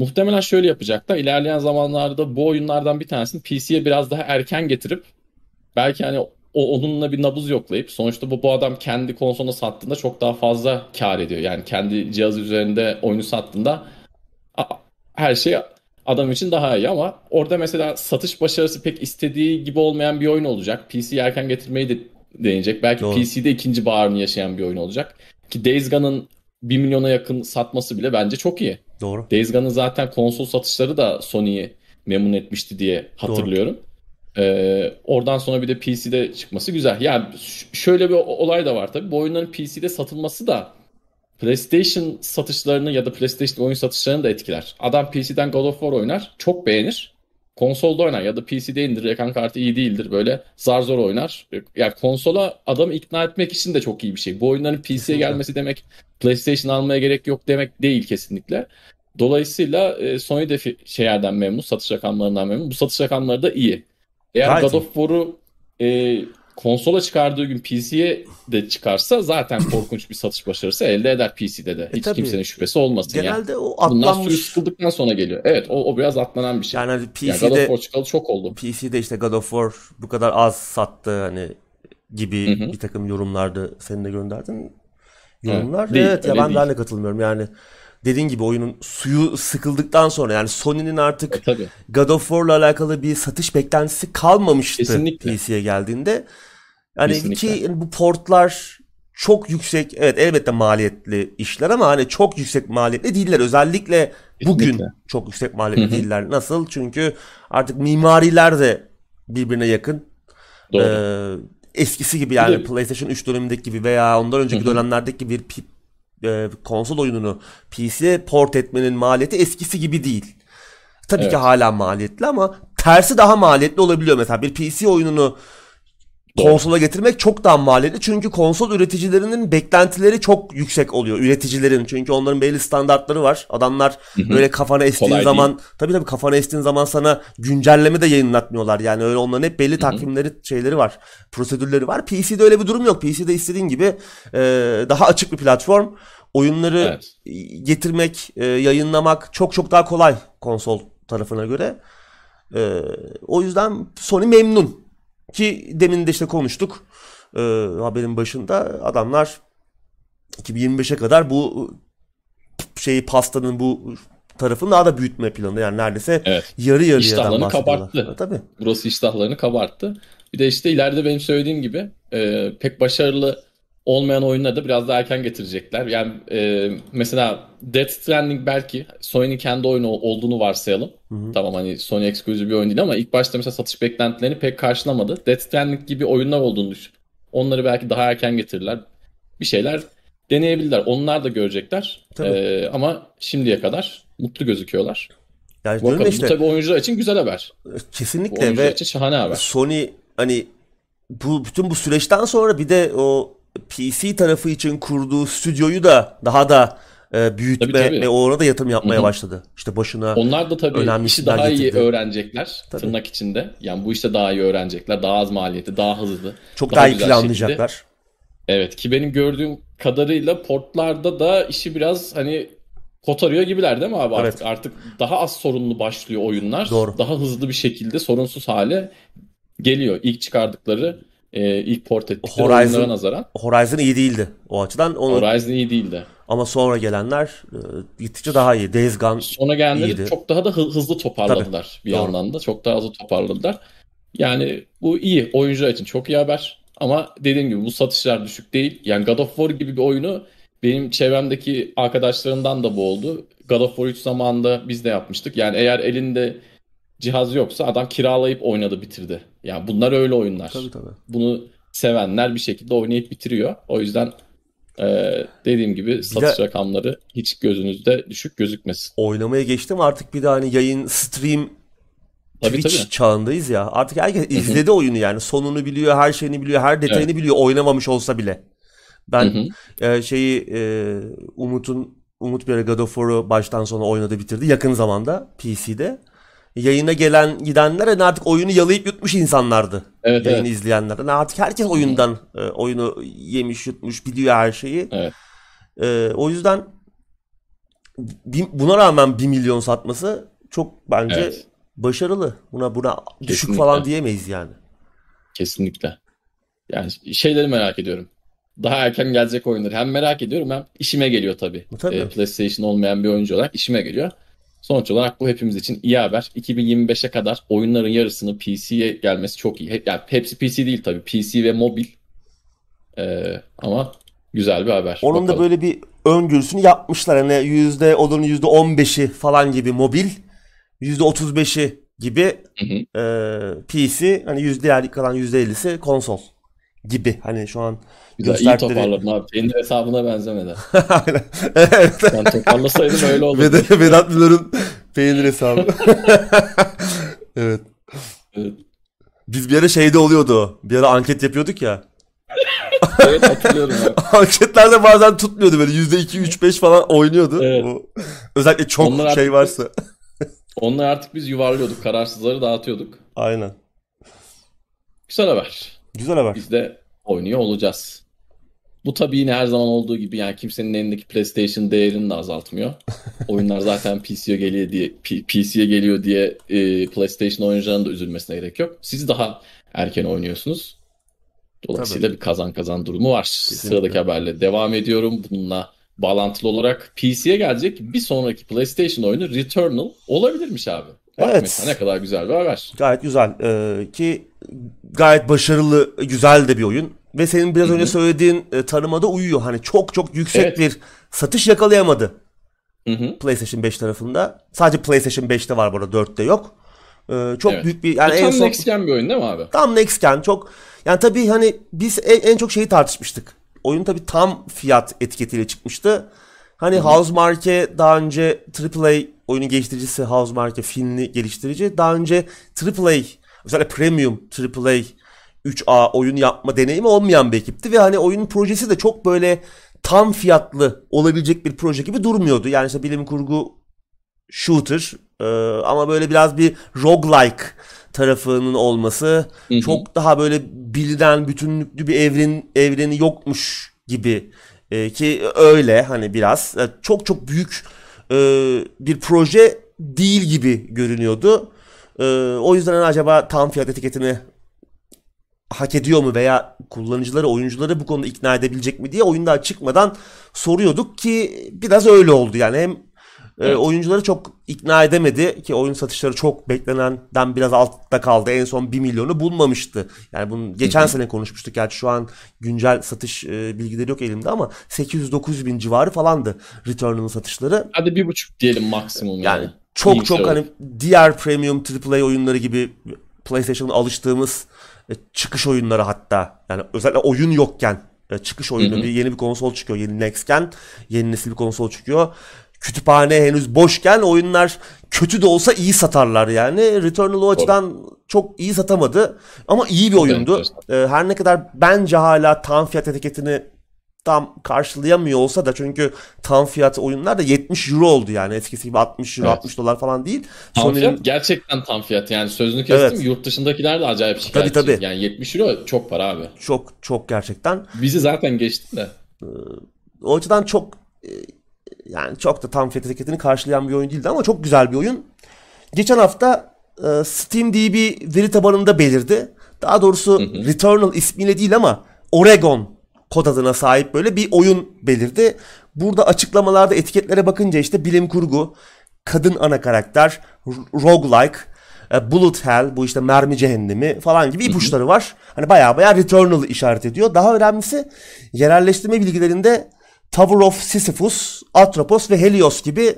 Muhtemelen şöyle yapacaklar. İlerleyen zamanlarda bu oyunlardan bir tanesini PC'ye biraz daha erken getirip belki hani onunla bir nabız yoklayıp, sonuçta bu adam kendi konsoluna sattığında çok daha fazla kar ediyor. Yani kendi cihazı üzerinde oyunu sattığında her şey adam için daha iyi, ama orada mesela satış başarısı pek istediği gibi olmayan bir oyun olacak. PC'ye erken getirmeyi de deneyecek. Belki doğru. PC'de ikinci baharını yaşayan bir oyun olacak. Ki Days Gone'ın 1 milyona yakın satması bile bence çok iyi. Doğru. Days Gone'ın zaten konsol satışları da Sony'yi memnun etmişti diye hatırlıyorum. Oradan sonra bir de PC'de çıkması güzel. Yani şöyle bir olay da var tabii. Bu oyunların PC'de satılması da PlayStation satışlarını ya da PlayStation oyun satışlarını da etkiler. Adam PC'den God of War oynar, çok beğenir. Konsolda oynar ya da PC'de indir, ekran kartı iyi değildir, böyle zar zor oynar. Yani konsola adamı ikna etmek için de çok iyi bir şey. Bu oyunların PC'ye gelmesi demek PlayStation almaya gerek yok demek değil kesinlikle. Dolayısıyla Sony de şeylerden memnun, satış rakamlarından memnun. Bu satış rakamları da iyi. Eğer God of War'u konsola çıkardığı gün PC'ye de çıkarsa zaten korkunç bir satış başarısı elde eder PC'de de. Hiç kimsenin şüphesi olmasın. Genelde yani. O atlanmış. Bunlar sürü sıkıldıktan sonra geliyor. Evet, o biraz atlanan bir şey. Yani PC'de, God of War çıkalı çok oldu. PC'de işte God of War bu kadar az sattı hani gibi bir takım yorumlardı. Senin de gönderdin yorumlar. Evet, değil, evet ya ben değil. Daha ne katılmıyorum yani. Dediğin gibi oyunun suyu sıkıldıktan sonra yani Sony'nin artık God of War'la alakalı bir satış beklentisi kalmamıştı kesinlikle. PC'ye geldiğinde. Yani kesinlikle. Ki bu portlar çok yüksek, evet elbette maliyetli işler ama hani çok yüksek maliyetli değiller. Özellikle bugün kesinlikle. Çok yüksek maliyetli değiller. Nasıl? Çünkü artık mimariler de birbirine yakın. Doğru. Eskisi gibi yani değil. PlayStation 3 dönemindeki gibi veya ondan önceki dönemlerdeki gibi bir konsol oyununu PC'ye port etmenin maliyeti eskisi gibi değil. Tabii ki hala maliyetli ama tersi daha maliyetli olabiliyor. Mesela bir PC oyununu konsola getirmek çok daha maliyetli. Çünkü konsol üreticilerinin beklentileri çok yüksek oluyor. Üreticilerin. Çünkü onların belli standartları var. Adamlar böyle kafana estiğin kolay zaman değil. Tabii kafana estiğin zaman sana güncelleme de yayınlatmıyorlar. Yani öyle onların hep belli takvimleri, şeyleri var. Prosedürleri var. PC'de öyle bir durum yok. PC'de istediğin gibi daha açık bir platform. Oyunları getirmek, yayınlamak çok daha kolay konsol tarafına göre. O yüzden Sony memnun. Ki demin de işte konuştuk haberin başında, adamlar 2025'e kadar bu şeyi, pastanın bu tarafını daha da büyütme planı, yani neredeyse yarı yarıya iştahlarını kabarttı. Tabii. Burası iştahlarını kabarttı. Bir de işte ileride benim söylediğim gibi pek başarılı olmayan oyunları da biraz daha erken getirecekler. Yani mesela Death Stranding belki Sony'nin kendi oyunu olduğunu varsayalım. Tamam hani Sony eksklusif bir oyun değil ama ilk başta mesela satış beklentilerini pek karşılamadı. Death Stranding gibi oyunlar olduğunu düşün. Onları belki daha erken getirirler. Bir şeyler deneyebilirler. Onlar da görecekler. Ama şimdiye kadar mutlu gözüküyorlar. Yani bakalım. Bu tabii oyuncular için güzel haber. Kesinlikle. Bu oyuncular için şahane haber. Sony hani bu bütün bu süreçten sonra bir de o PC tarafı için kurduğu stüdyoyu da daha da büyütme ve orada da yatırım yapmaya başladı. İşte başına onlar da tabii işi daha iyi öğrenecekler tırnak içinde. Yani bu işte daha iyi öğrenecekler. Daha az maliyeti, daha hızlı. Çok daha iyi planlayacaklar. Şekilde. Evet ki benim gördüğüm kadarıyla portlarda da işi biraz hani kotarıyor gibiler değil mi abi? Artık daha az sorunlu başlıyor oyunlar. Doğru. Daha hızlı bir şekilde sorunsuz hale geliyor. İlk çıkardıkları ilk port ettikleri oyunlara nazaran. Horizon iyi değildi o açıdan. Horizon iyi değildi. Ama sonra gelenler gittikçe daha iyi. Days Gone sonra gelenleri iyiydi. Çok daha da hızlı toparladılar. Tabii. Bir yandan da çok daha hızlı toparladılar. Yani bu iyi. Oyuncular için çok iyi haber. Ama dediğim gibi bu satışlar düşük değil. Yani God of War gibi bir oyunu benim çevremdeki arkadaşlarımdan da bu oldu. God of War 3 zamanında biz de yapmıştık. Yani eğer elinde cihaz yoksa adam kiralayıp oynadı, bitirdi. Yani bunlar öyle oyunlar. Tabii. Bunu sevenler bir şekilde oynayıp bitiriyor. O yüzden dediğim gibi satış rakamları hiç gözünüzde düşük gözükmesin. Oynamaya geçtim artık, bir de hani yayın, stream, Twitch çağındayız ya. Artık herkes izledi oyunu yani. Sonunu biliyor, her şeyini biliyor, her detayını biliyor. Oynamamış olsa bile. Ben Umut bir ara God of War'u baştan sona oynadı, bitirdi. Yakın zamanda PC'de. Yayına gelen gidenler hani artık oyunu yalayıp yutmuş insanlardı. Evet, yayını izleyenler. Yani artık herkes oyundan oyunu yemiş yutmuş, biliyor her şeyi. Evet. O yüzden buna rağmen 1 milyon satması çok bence başarılı. Buna kesinlikle düşük falan diyemeyiz yani. Kesinlikle. Yani şeyleri merak ediyorum. Daha erken gelecek oyunları hem merak ediyorum hem işime geliyor tabii. PlayStation olmayan bir oyuncu olarak işime geliyor. Sonuç olarak bu hepimiz için iyi haber. 2025'e kadar oyunların yarısının PC'ye gelmesi çok iyi. Yani hepsi PC değil tabii. PC ve mobil. Ama güzel bir haber. Onun da böyle bir öngörüsünü yapmışlar. Hani onun %15'i falan gibi mobil, %35'i gibi PC, hani kalan %50'si konsol gibi. Hani şu an iyi toparladın abi. Kendi hesabına benzemeden. Aynen. Evet. Ben toparlasaydım öyle olurdu. Vedat Milor'un peynir hesabı. Evet. Biz bir ara oluyordu. Bir ara anket yapıyorduk ya. Evet, hatırlıyorum abi. Anketlerde bazen tutmuyordu böyle. %2-3-5 falan oynuyordu. Evet. Özellikle çok varsa. Onlar artık biz yuvarlıyorduk. Kararsızları dağıtıyorduk. Aynen. Güzel haber. Güzel haber. Biz de oynuyor olacağız. Bu tabii yine her zaman olduğu gibi yani kimsenin elindeki PlayStation değerini de azaltmıyor. Oyunlar zaten PC'ye geliyor diye PlayStation oyuncularının da üzülmesine gerek yok. Siz daha erken oynuyorsunuz. Dolayısıyla tabii bir kazan durumu var. Kesinlikle. Sıradaki haberle devam ediyorum. Bununla bağlantılı olarak PC'ye gelecek bir sonraki PlayStation oyunu Returnal olabilirmiş abi. Bak mesela ne kadar güzel bir haber. Gayet güzel ki gayet başarılı, güzel de bir oyun. Ve senin biraz önce söylediğin tanıma da uyuyor. Hani çok çok yüksek bir satış yakalayamadı PlayStation 5 tarafında. Sadece PlayStation 5'te var, burada 4'te yok. Çok büyük bir... Yani tam next gen bir oyun değil mi abi? Tam next gen çok... Yani tabii hani biz en çok şeyi tartışmıştık. Oyun tabii tam fiyat etiketiyle çıkmıştı. Hani Housemarque daha önce AAA oyunun geliştiricisi, Housemarque Finli geliştirici. Daha önce AAA, özellikle Premium AAA 3A oyun yapma deneyimi olmayan bir ekipti. Ve hani oyunun projesi de çok böyle tam fiyatlı olabilecek bir proje gibi durmuyordu. Yani işte bilim kurgu shooter ama böyle biraz bir roguelike tarafının olması, çok daha böyle bilinen bütünlüklü bir evreni yokmuş gibi ki öyle hani biraz çok çok büyük bir proje değil gibi görünüyordu. O yüzden acaba tam fiyat etiketini hak ediyor mu veya kullanıcıları, oyuncuları bu konuda ikna edebilecek mi diye oyun daha çıkmadan soruyorduk ki biraz öyle oldu yani. Hem oyuncuları çok ikna edemedi ki oyun satışları çok beklenenden biraz altta kaldı. En son 1 milyonu bulmamıştı. Yani bunu geçen sene konuşmuştuk. Gerçi şu an güncel satış bilgileri yok elimde ama 800-900 bin civarı falandı Returnal'ın satışları. Hadi 1.5 diyelim maksimum yani. Çok İyi çok şey hani diğer premium AAA oyunları gibi PlayStation'ın alıştığımız çıkış oyunları hatta. Yani özellikle oyun yokken çıkış oyunu, yeni bir konsol çıkıyor. Yeni next gen, yeni nesil bir konsol çıkıyor. Kütüphane henüz boşken oyunlar kötü de olsa iyi satarlar yani. Returnal o açıdan çok iyi satamadı ama iyi bir oyundu. Her ne kadar bence hala tam fiyat etiketini tam karşılayamıyor olsa da, çünkü tam fiyat oyunlar da 70 euro oldu yani, eskisi gibi 60 euro 60 dolar falan değil. Tam fiyat, gerçekten tam fiyat yani, sözünü kestim, yurt dışındakiler de acayip şikayetçi. Tabii. Yani 70 euro çok para abi. Çok çok gerçekten. Bizi zaten geçti de. O açıdan çok... Yani çok da tam fiyat etiketini karşılayan bir oyun değildi ama çok güzel bir oyun. Geçen hafta SteamDB veri tabanında belirdi. Daha doğrusu Returnal ismiyle değil ama Oregon kod adına sahip böyle bir oyun belirdi. Burada açıklamalarda etiketlere bakınca işte bilim kurgu, kadın ana karakter, roguelike, bullet hell, bu işte mermi cehennemi falan gibi ipuçları var. Hani baya Returnal işaret ediyor. Daha önemlisi yerelleştirme bilgilerinde Tower of Sisyphus, Atropos ve Helios gibi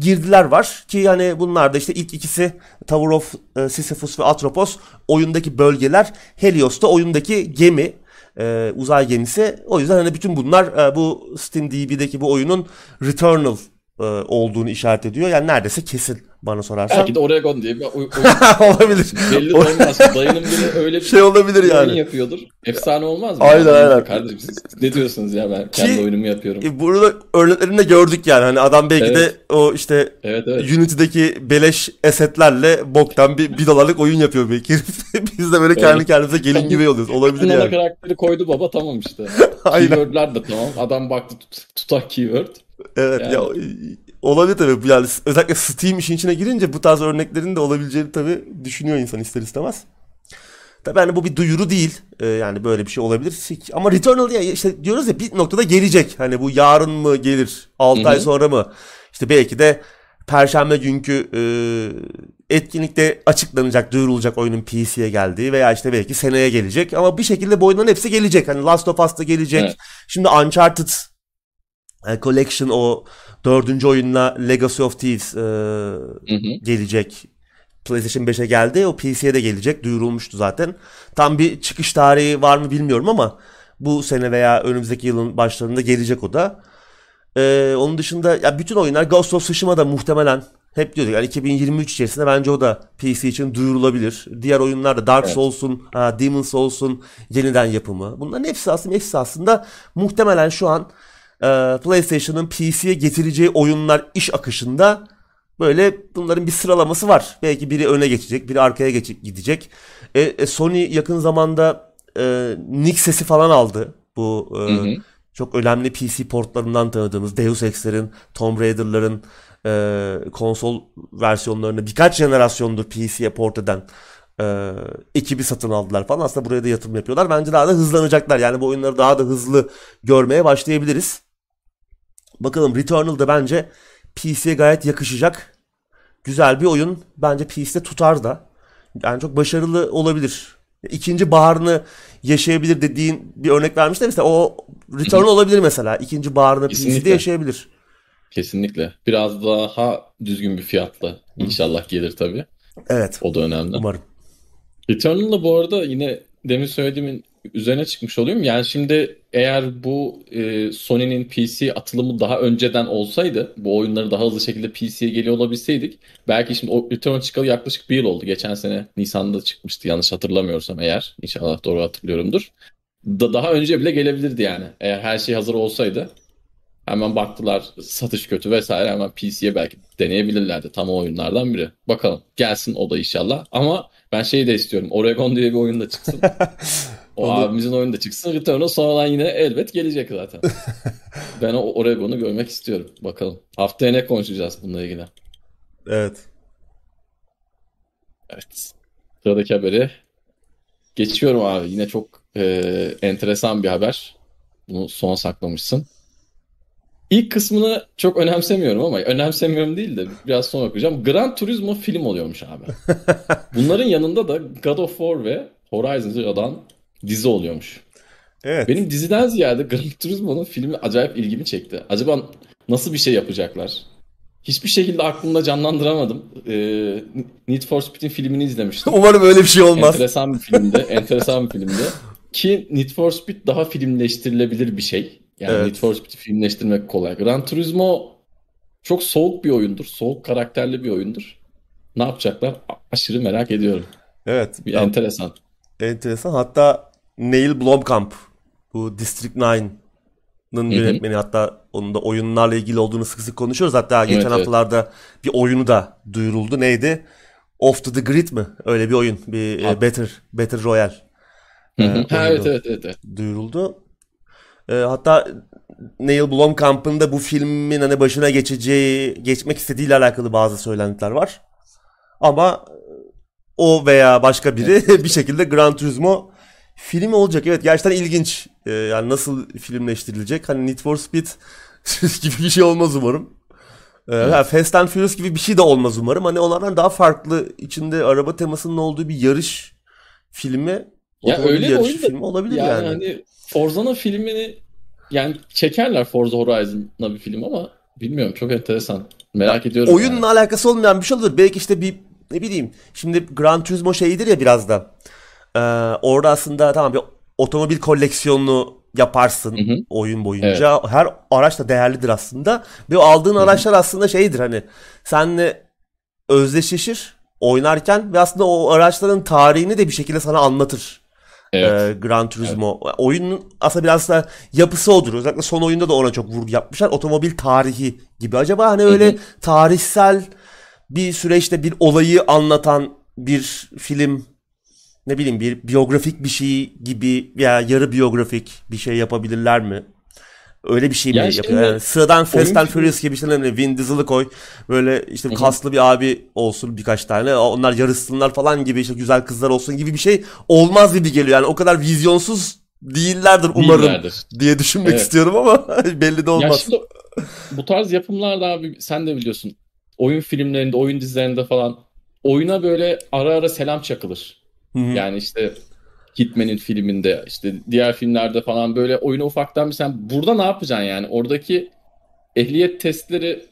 girdiler var ki hani bunlar da işte ilk ikisi Tower of Sisyphus ve Atropos oyundaki bölgeler, Helios da oyundaki gemi, uzay gemisi. O yüzden hani bütün bunlar bu SteamDB'deki bu oyunun Returnal olduğunu işaret ediyor. Yani neredeyse kesin bana sorarsan. Belki de Oregon diye bir oyun. Olabilir. Belli olmaz. Dayının biri öyle bir şey olabilir yani. Yapıyordur. Efsane olmaz mı? Aynen. Kardeşim siz ne diyorsunuz ya, ben kendi oyunumu yapıyorum. Burada örneklerini de gördük yani. Hani adam belki de o işte Unity'deki beleş esetlerle boktan bir $1 oyun yapıyor belki. Biz de böyle kendi kendimize gelin gibi oluyoruz. Olabilir yani. Karakteri koydu baba, tamam işte. Keyword'ler de tamam. Adam baktı, tutak keyword. Evet yani. Ya olabilir tabii. Yani özellikle Steam işin içine girince bu tarz örneklerin de olabileceğini tabii düşünüyor insan ister istemez. Tabii hani bu bir duyuru değil. Yani böyle bir şey olabilir. Ama Returnal ya işte diyoruz ya bir noktada gelecek. Hani bu yarın mı gelir? 6 ay sonra mı? İşte belki de Perşembe günkü etkinlikte açıklanacak, duyurulacak oyunun PC'ye geldiği veya işte belki seneye gelecek. Ama bir şekilde bu oyunların hepsi gelecek. Hani Last of Us da gelecek. Evet. Şimdi Uncharted Collection o 4. oyunla Legacy of Thieves gelecek. PlayStation 5'e geldi. O PC'ye de gelecek. Duyurulmuştu zaten. Tam bir çıkış tarihi var mı bilmiyorum ama bu sene veya önümüzdeki yılın başlarında gelecek o da. Onun dışında ya bütün oyunlar Ghost of Tsushima da muhtemelen hep diyorduk. Yani 2023 içerisinde bence o da PC için duyurulabilir. Diğer oyunlar da Dark Souls'un, Demon Souls'un yeniden yapımı. Bunların hepsi aslında muhtemelen şu an PlayStation'ın PC'ye getireceği oyunlar iş akışında böyle bunların bir sıralaması var. Belki biri öne geçecek, biri arkaya gidecek. Sony yakın zamanda Nick sesi falan aldı. Bu çok önemli PC portlarından tanıdığımız Deus Ex'lerin, Tomb Raider'ların konsol versiyonlarını birkaç jenerasyondur PC'ye port eden ekibi satın aldılar falan. Aslında buraya da yatırım yapıyorlar. Bence daha da hızlanacaklar. Yani bu oyunları daha da hızlı görmeye başlayabiliriz. Bakalım Returnal da bence PC'ye gayet yakışacak. Güzel bir oyun. Bence PC'de tutar da. Yani çok başarılı olabilir. İkinci baharını yaşayabilir dediğin bir örnek vermişler. Mesela o Returnal olabilir mesela. İkinci baharını PC'de yaşayabilir. Kesinlikle. Biraz daha düzgün bir fiyatla inşallah gelir tabii. Evet. O da önemli. Umarım. Returnal'la bu arada yine demin söylediğimin üzerine çıkmış oluyorum. Yani şimdi eğer bu Sony'nin PC atılımı daha önceden olsaydı, bu oyunları daha hızlı şekilde PC'ye geliyor olabilseydik, belki şimdi o Returnal çıkalı yaklaşık bir yıl oldu. Geçen sene Nisan'da çıkmıştı yanlış hatırlamıyorsam eğer. İnşallah doğru hatırlıyorumdur. Daha önce bile gelebilirdi yani. Eğer her şey hazır olsaydı. Hemen baktılar satış kötü vesaire, hemen PC'ye belki deneyebilirlerdi. Tam o oyunlardan biri. Bakalım gelsin o da inşallah. Ama ben şeyi de istiyorum. Oregon diye bir oyun da çıksın. O abimizin oyunu da çıksın. Returnal sonradan yine elbet gelecek zaten. Ben o Oregon'u görmek istiyorum. Bakalım. Haftaya ne konuşacağız bununla ilgili? Evet. Sıradaki haberi geçiyorum abi. Yine çok enteresan bir haber. Bunu sona saklamışsın. İlk kısmını çok önemsemiyorum ama önemsemiyorum değil de biraz sonra okuyacağım. Gran Turismo film oluyormuş abi. Bunların yanında da God of War ve Horizon Zero Dawn dizi oluyormuş. Evet. Benim diziden ziyade Gran Turismo'nun filmi acayip ilgimi çekti. Acaba nasıl bir şey yapacaklar? Hiçbir şekilde aklımda canlandıramadım. Need for Speed'in filmini izlemiştim. Umarım öyle bir şey olmaz. Enteresan bir filmdi. Ki Need for Speed daha filmleştirilebilir bir şey. Yani evet. Need for Speed'i filmleştirmek kolay. Gran Turismo çok soğuk bir oyundur. Soğuk karakterli bir oyundur. Ne yapacaklar? Aşırı merak ediyorum. Evet. Bir enteresan. Enteresan. Hatta Neil Blomkamp, bu District 9'nın yönetmeni, hatta onun da oyunlarla ilgili olduğunu sık sık konuşuyoruz. Hatta geçen haftalarda bir oyunu da duyuruldu. Neydi? Off to the Grid mi? Öyle bir oyun. Bir Better Royale. Evet. Duyuruldu. Hatta Neil Blomkamp'ın da bu filmin hani başına geçmek istediğiyle alakalı bazı söylentiler var. Ama o veya başka biri bir şekilde Gran Turismo filmi olacak. Evet, gerçekten ilginç. Yani nasıl filmleştirilecek? Hani Need for Speed gibi bir şey olmaz umarım. Fast and Furious gibi bir şey de olmaz umarım. Hani onlardan daha farklı, içinde araba temasının olduğu bir yarış filmi. Ya öyle bir oyun da filmi olabilir yani. Hani Forza'nın filmini yani çekerler, Forza Horizon'la bir film, ama bilmiyorum, çok enteresan. Merak ediyorum. Oyunla alakası olmayan bir şey olur. Belki işte bir, ne bileyim, şimdi Gran Turismo şeyidir ya biraz da. Orada aslında tamam bir otomobil koleksiyonunu yaparsın oyun boyunca. Evet. Her araç da değerlidir aslında. Ve aldığın araçlar aslında şeydir, hani seninle özdeşleşir oynarken ve aslında o araçların tarihini de bir şekilde sana anlatır. Evet. Gran Turismo. Evet. Oyunun aslında biraz da yapısı odur. Özellikle son oyunda da ona çok vurgu yapmışlar. Otomobil tarihi gibi. Acaba hani öyle tarihsel bir süreçte bir olayı anlatan bir film, ne bileyim bir biyografik bir şey gibi veya yarı biyografik bir şey yapabilirler mi? Öyle bir şey mi yani yapıyor? Yani sıradan Fast and Furious gibi bir şey önemli. Vin Diesel'ı koy. Böyle işte kaslı bir abi olsun birkaç tane. Onlar yarışsınlar falan gibi. İşte güzel kızlar olsun gibi bir şey olmaz gibi geliyor. Yani o kadar vizyonsuz değillerdir umarım diye düşünmek istiyorum ama belli de olmaz. Ya şimdi bu tarz yapımlarda abi sen de biliyorsun. Oyun filmlerinde, oyun dizilerinde falan oyuna böyle ara ara selam çakılır. Hı-hı. Yani işte Hitman'in filminde, işte diğer filmlerde falan böyle oyuna ufaktan bir sen burada ne yapacaksın yani? Oradaki ehliyet testleri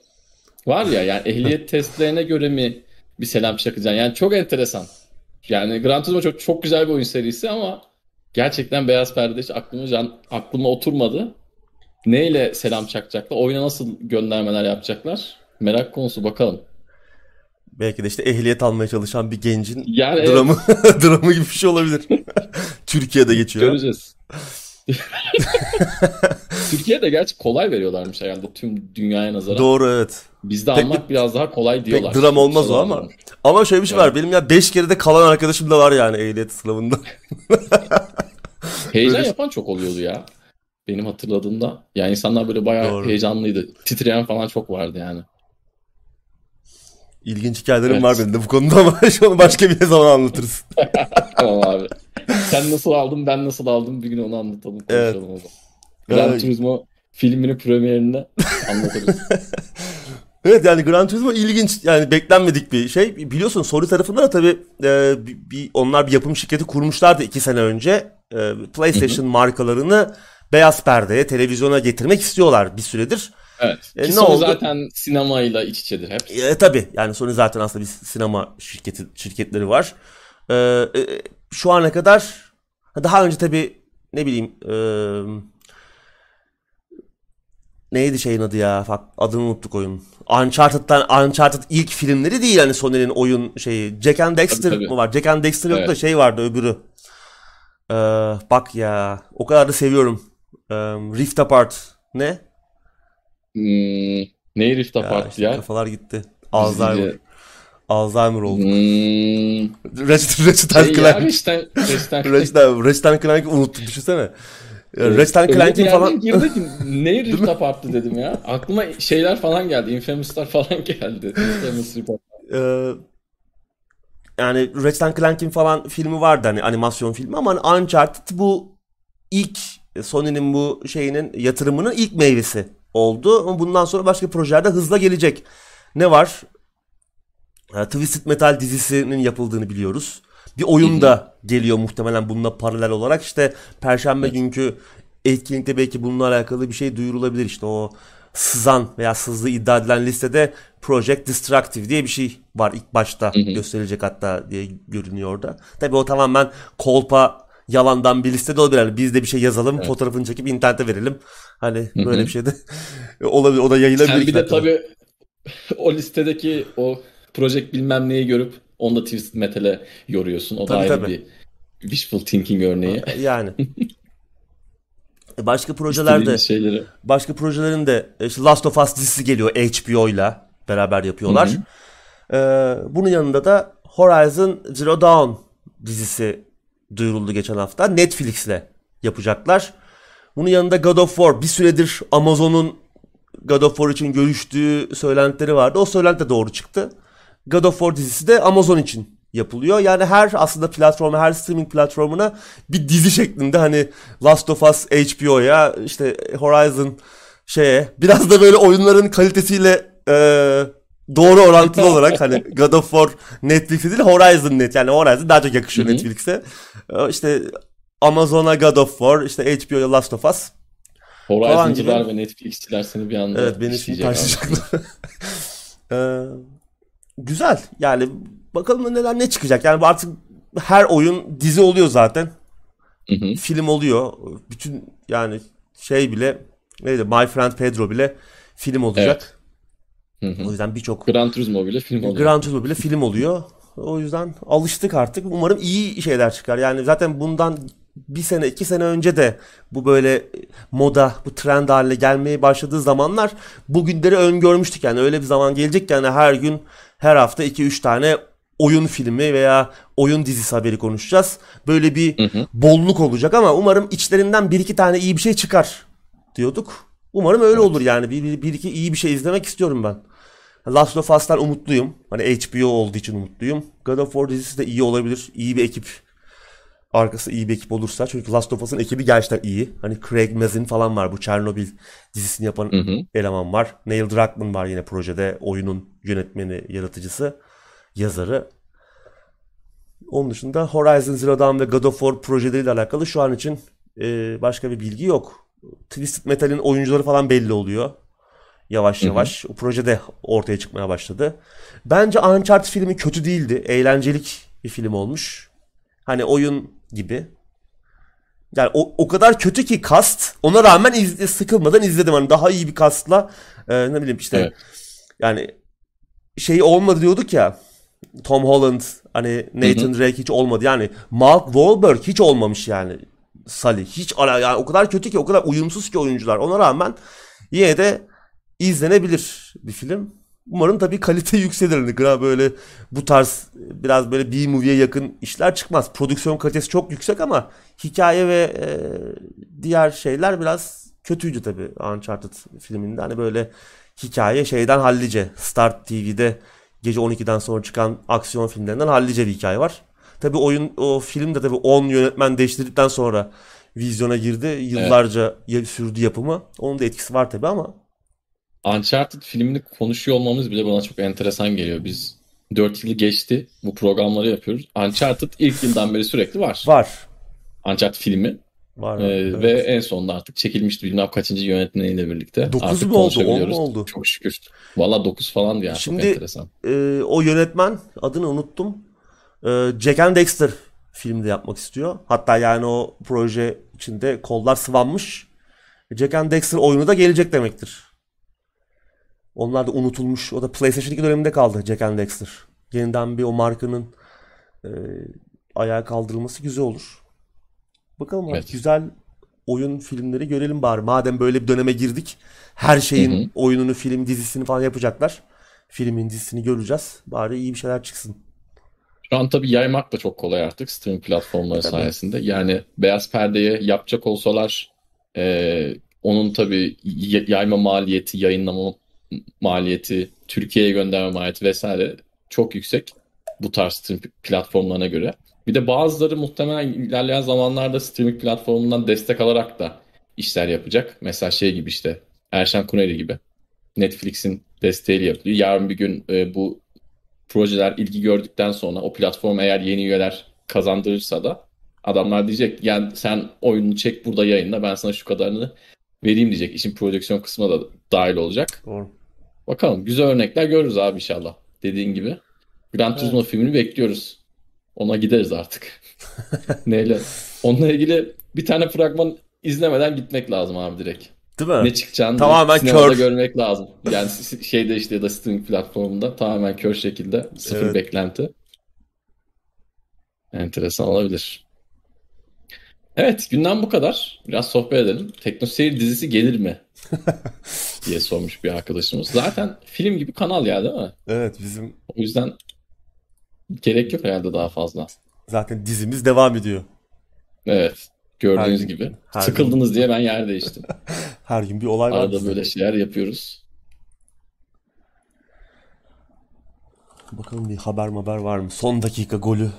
var ya, yani ehliyet testlerine göre mi bir selam çakacaksın? Yani çok enteresan. Yani Gran Turismo çok çok güzel bir oyun serisi ama gerçekten beyaz perde hiç aklıma oturmadı. Neyle selam çakacaklar? Oyuna nasıl göndermeler yapacaklar? Merak konusu, bakalım. Belki de işte ehliyet almaya çalışan bir gencin yani dramı, dramı gibi bir şey olabilir. Türkiye'de geçiyor. Göreceğiz. Türkiye'de gerçi kolay veriyorlarmış herhalde tüm dünyaya nazaran. Doğru, evet. Bizde almak biraz daha kolay diyorlar. Pek dram olmaz o ama. Ama şöyle bir şey var. Benim ya 5 kere de kalan arkadaşım da var yani ehliyet sınavında. Heyecan böyle yapan çok oluyordu ya. Benim hatırladığımda. Yani insanlar böyle bayağı heyecanlıydı. Titreyen falan çok vardı yani. İlginç hikayelerim var benim de bu konuda ama onu başka bir zaman anlatırız. Tamam abi. Sen nasıl aldın, ben nasıl aldım, bir gün onu anlatalım, konuşalım o zaman. Gran Turismo filmini premierinde anlatırız. Evet, yani Gran Turismo ilginç, yani beklenmedik bir şey. Biliyorsun Sony tarafından da tabii onlar bir yapım şirketi kurmuşlardı 2 sene önce. PlayStation markalarını beyaz perdeye, televizyona getirmek istiyorlar bir süredir. Evet. Ki Sony zaten sinemayla iç içedir hep. Tabii. Yani Sony zaten aslında bir sinema şirketleri var. Şu ana kadar daha önce tabii ne bileyim neydi şeyin adı ya? Adını unuttuk oyun. Uncharted ilk filmleri değil yani Sony'nin oyun şeyi. Jak and Daxter mı var? Jak and Daxter yoktu da şey vardı öbürü. Bak ya. O kadar da seviyorum. Rift Apart. Ne? Neyi Rift Apart işte ya? Kafalar gitti. Alzheimer olduk. Ratchet & Clank'ı unuttum. Düşünsene. Ratchet & Clank'ın falan. Neyi Rift Apart'tı dedim ya. Aklıma şeyler falan geldi. Infamous'lar falan geldi. Yani Ratchet & Clank'ın falan filmi vardı. Hani animasyon filmi ama hani Uncharted bu ilk Sony'nin bu şeyinin yatırımının ilk meyvesi oldu. Ama bundan sonra başka projelerde hızla gelecek. Ne var? Twisted Metal dizisinin yapıldığını biliyoruz. Bir oyun da geliyor muhtemelen bununla paralel olarak. İşte Perşembe günkü etkinlikte belki bununla alakalı bir şey duyurulabilir. İşte o sızan veya sızlı iddia edilen listede Project Destructive diye bir şey var. İlk başta gösterilecek hatta diye görünüyor orada. Tabii o tamamen kolpa, yalandan bir listede olabilir. Yani biz de bir şey yazalım, fotoğrafını çekip internete verelim. Hani böyle bir şey de olabilir. O da yayılabilir. Sen bir de tabii o listedeki o Project bilmem neyi görüp onu da Twisted Metal'e yoruyorsun. O da ayrı bir wishful thinking örneği. Yani. Başka projelerin de işte Last of Us dizisi geliyor. HBO'yla beraber yapıyorlar. Bunun yanında da Horizon Zero Dawn dizisi duyuruldu geçen hafta. Netflix'le yapacaklar. Bunun yanında God of War. Bir süredir Amazon'un God of War için görüştüğü söylentileri vardı. O söylenti de doğru çıktı. God of War dizisi de Amazon için yapılıyor. Yani her aslında platforma, her streaming platformuna bir dizi şeklinde hani Last of Us HBO'ya, işte Horizon şeye, biraz da böyle oyunların kalitesiyle doğru orantılı olarak hani God of War Netflix'e değil Horizon net. Yani Horizon daha çok yakışıyor Netflix'e. İşte Amazon'a God of War, işte HBO'ya Last of Us. Horizon'cılar ve Netflix'çiler seni bir anda beni şimdi karşılayacaklar. Güzel. Yani bakalım neler ne çıkacak. Yani artık her oyun dizi oluyor zaten. Film oluyor. Bütün yani şey bile neydi My Friend Pedro bile film olacak. Evet. O yüzden birçok Gran Turismo bile film oluyor. O yüzden alıştık artık. Umarım iyi şeyler çıkar. Yani zaten bundan 1-2 sene önce de bu böyle moda, bu trend haline gelmeye başladığı zamanlar bugünleri öngörmüştük. Yani öyle bir zaman gelecek yani her gün, her hafta 2-3 tane oyun filmi veya oyun dizisi haberi konuşacağız. Böyle bir bolluk olacak ama umarım içlerinden 1-2 tane iyi bir şey çıkar diyorduk. Umarım öyle olur yani. Bir iki iyi bir şey izlemek istiyorum ben. Last of Us'tan umutluyum. Hani HBO olduğu için umutluyum. God of War dizisi de iyi olabilir. İyi bir ekip. Arkası iyi bir ekip olursa. Çünkü Last of Us'ın ekibi gerçekten iyi. Hani Craig Mazin falan var. Bu Chernobyl dizisini yapan eleman var. Neil Druckmann var yine projede. Oyunun yönetmeni, yaratıcısı, yazarı. Onun dışında Horizon Zero Dawn ve God of War projeleriyle alakalı şu an için başka bir bilgi yok. Twisted Metal'in oyuncuları falan belli oluyor. Yavaş yavaş. O projede ortaya çıkmaya başladı. Bence Uncharted filmi kötü değildi. Eğlencelik bir film olmuş. Hani oyun gibi. Yani o kadar kötü ki cast. Ona rağmen sıkılmadan izledim. Hani daha iyi bir castla ne bileyim işte. Evet. Yani şey olmadı diyorduk ya. Tom Holland, hani Nathan Drake hiç olmadı. Yani Mark Wahlberg hiç olmamış yani. Sully hiç yani o kadar kötü ki, o kadar uyumsuz ki oyuncular. Ona rağmen yine de izlenebilir bir film. Umarım tabii kalite yükselir. Böyle bu tarz biraz böyle B-movie'ye yakın işler çıkmaz. Prodüksiyon kalitesi çok yüksek ama hikaye ve diğer şeyler biraz kötüydü tabii Uncharted filminde. Hani böyle hikaye şeyden hallice. Star TV'de gece 12'den sonra çıkan aksiyon filmlerinden hallice bir hikaye var. Tabii oyun, o film de tabii 10 yönetmen değiştirdikten sonra vizyona girdi. Yıllarca sürdü yapımı. Onun da etkisi var tabii ama. Uncharted filmini konuşuyor olmamız bile bana çok enteresan geliyor. Biz 4 yılı geçti. Bu programları yapıyoruz. Uncharted ilk yıldan beri sürekli var. Var. Uncharted filmi. Var. Evet. Ve en sonunda artık çekilmişti. Bilmem kaçıncı yönetmeniyle birlikte. 9 mu oldu? 10 mu oldu? Çok şükür. Valla 9 falan yani. Şimdi, çok enteresan. O yönetmen adını unuttum. Jak and Daxter filmde yapmak istiyor. Hatta yani o proje içinde kollar sıvanmış. Jak and Daxter oyunu da gelecek demektir. Onlar da unutulmuş. O da PlayStation 2 döneminde kaldı Jak and Daxter. Yeniden bir o markanın ayağa kaldırılması güzel olur. Bakalım evet. Güzel oyun filmleri görelim bari. Madem böyle bir döneme girdik. Her şeyin oyununu, film, dizisini falan yapacaklar. Filmin dizisini göreceğiz. Bari iyi bir şeyler çıksın. Şu an tabii yaymak da çok kolay artık streaming platformları sayesinde. Yani beyaz perdeye yapacak olsalar onun tabii yayma maliyeti, yayınlama maliyeti, Türkiye'ye gönderme maliyeti vesaire çok yüksek bu tarz streaming platformlarına göre. Bir de bazıları muhtemelen ilerleyen zamanlarda streaming platformundan destek alarak da işler yapacak. Mesela şey gibi işte Erşen Kuneri gibi Netflix'in desteğiyle yapılıyor. Yarın bir gün bu projeler ilgi gördükten sonra o platform eğer yeni üyeler kazandırırsa da adamlar diyecek yani sen oyununu çek burada yayınla ben sana şu kadarını vereyim diyecek. İşin prodüksiyon kısmına da dahil olacak. Doğru. Bakalım güzel örnekler görürüz abi inşallah. Dediğin gibi. Gran Turismo filmini bekliyoruz. Ona gideriz artık. Neyle? Onunla ilgili bir tane fragman izlemeden gitmek lazım abi direkt. Değil mi? Ne çıkacağını tamamen sinemada görmek lazım. Yani şeyde işte ya da streaming platformunda tamamen kör şekilde sıfır beklenti. Enteresan olabilir. Evet günden bu kadar. Biraz sohbet edelim. TeknoSeyir dizisi gelir mi? diye sormuş bir arkadaşımız. Zaten film gibi kanal ya değil mi? Evet bizim. O yüzden gerek yok herhalde daha fazla. Zaten dizimiz devam ediyor. Evet. Gördüğünüz gibi. Sıkıldınız diye ben yer değiştim. Her gün bir olay var. Arada böyle şeyler yapıyoruz. Bakalım bir haber var mı? Son dakika golü.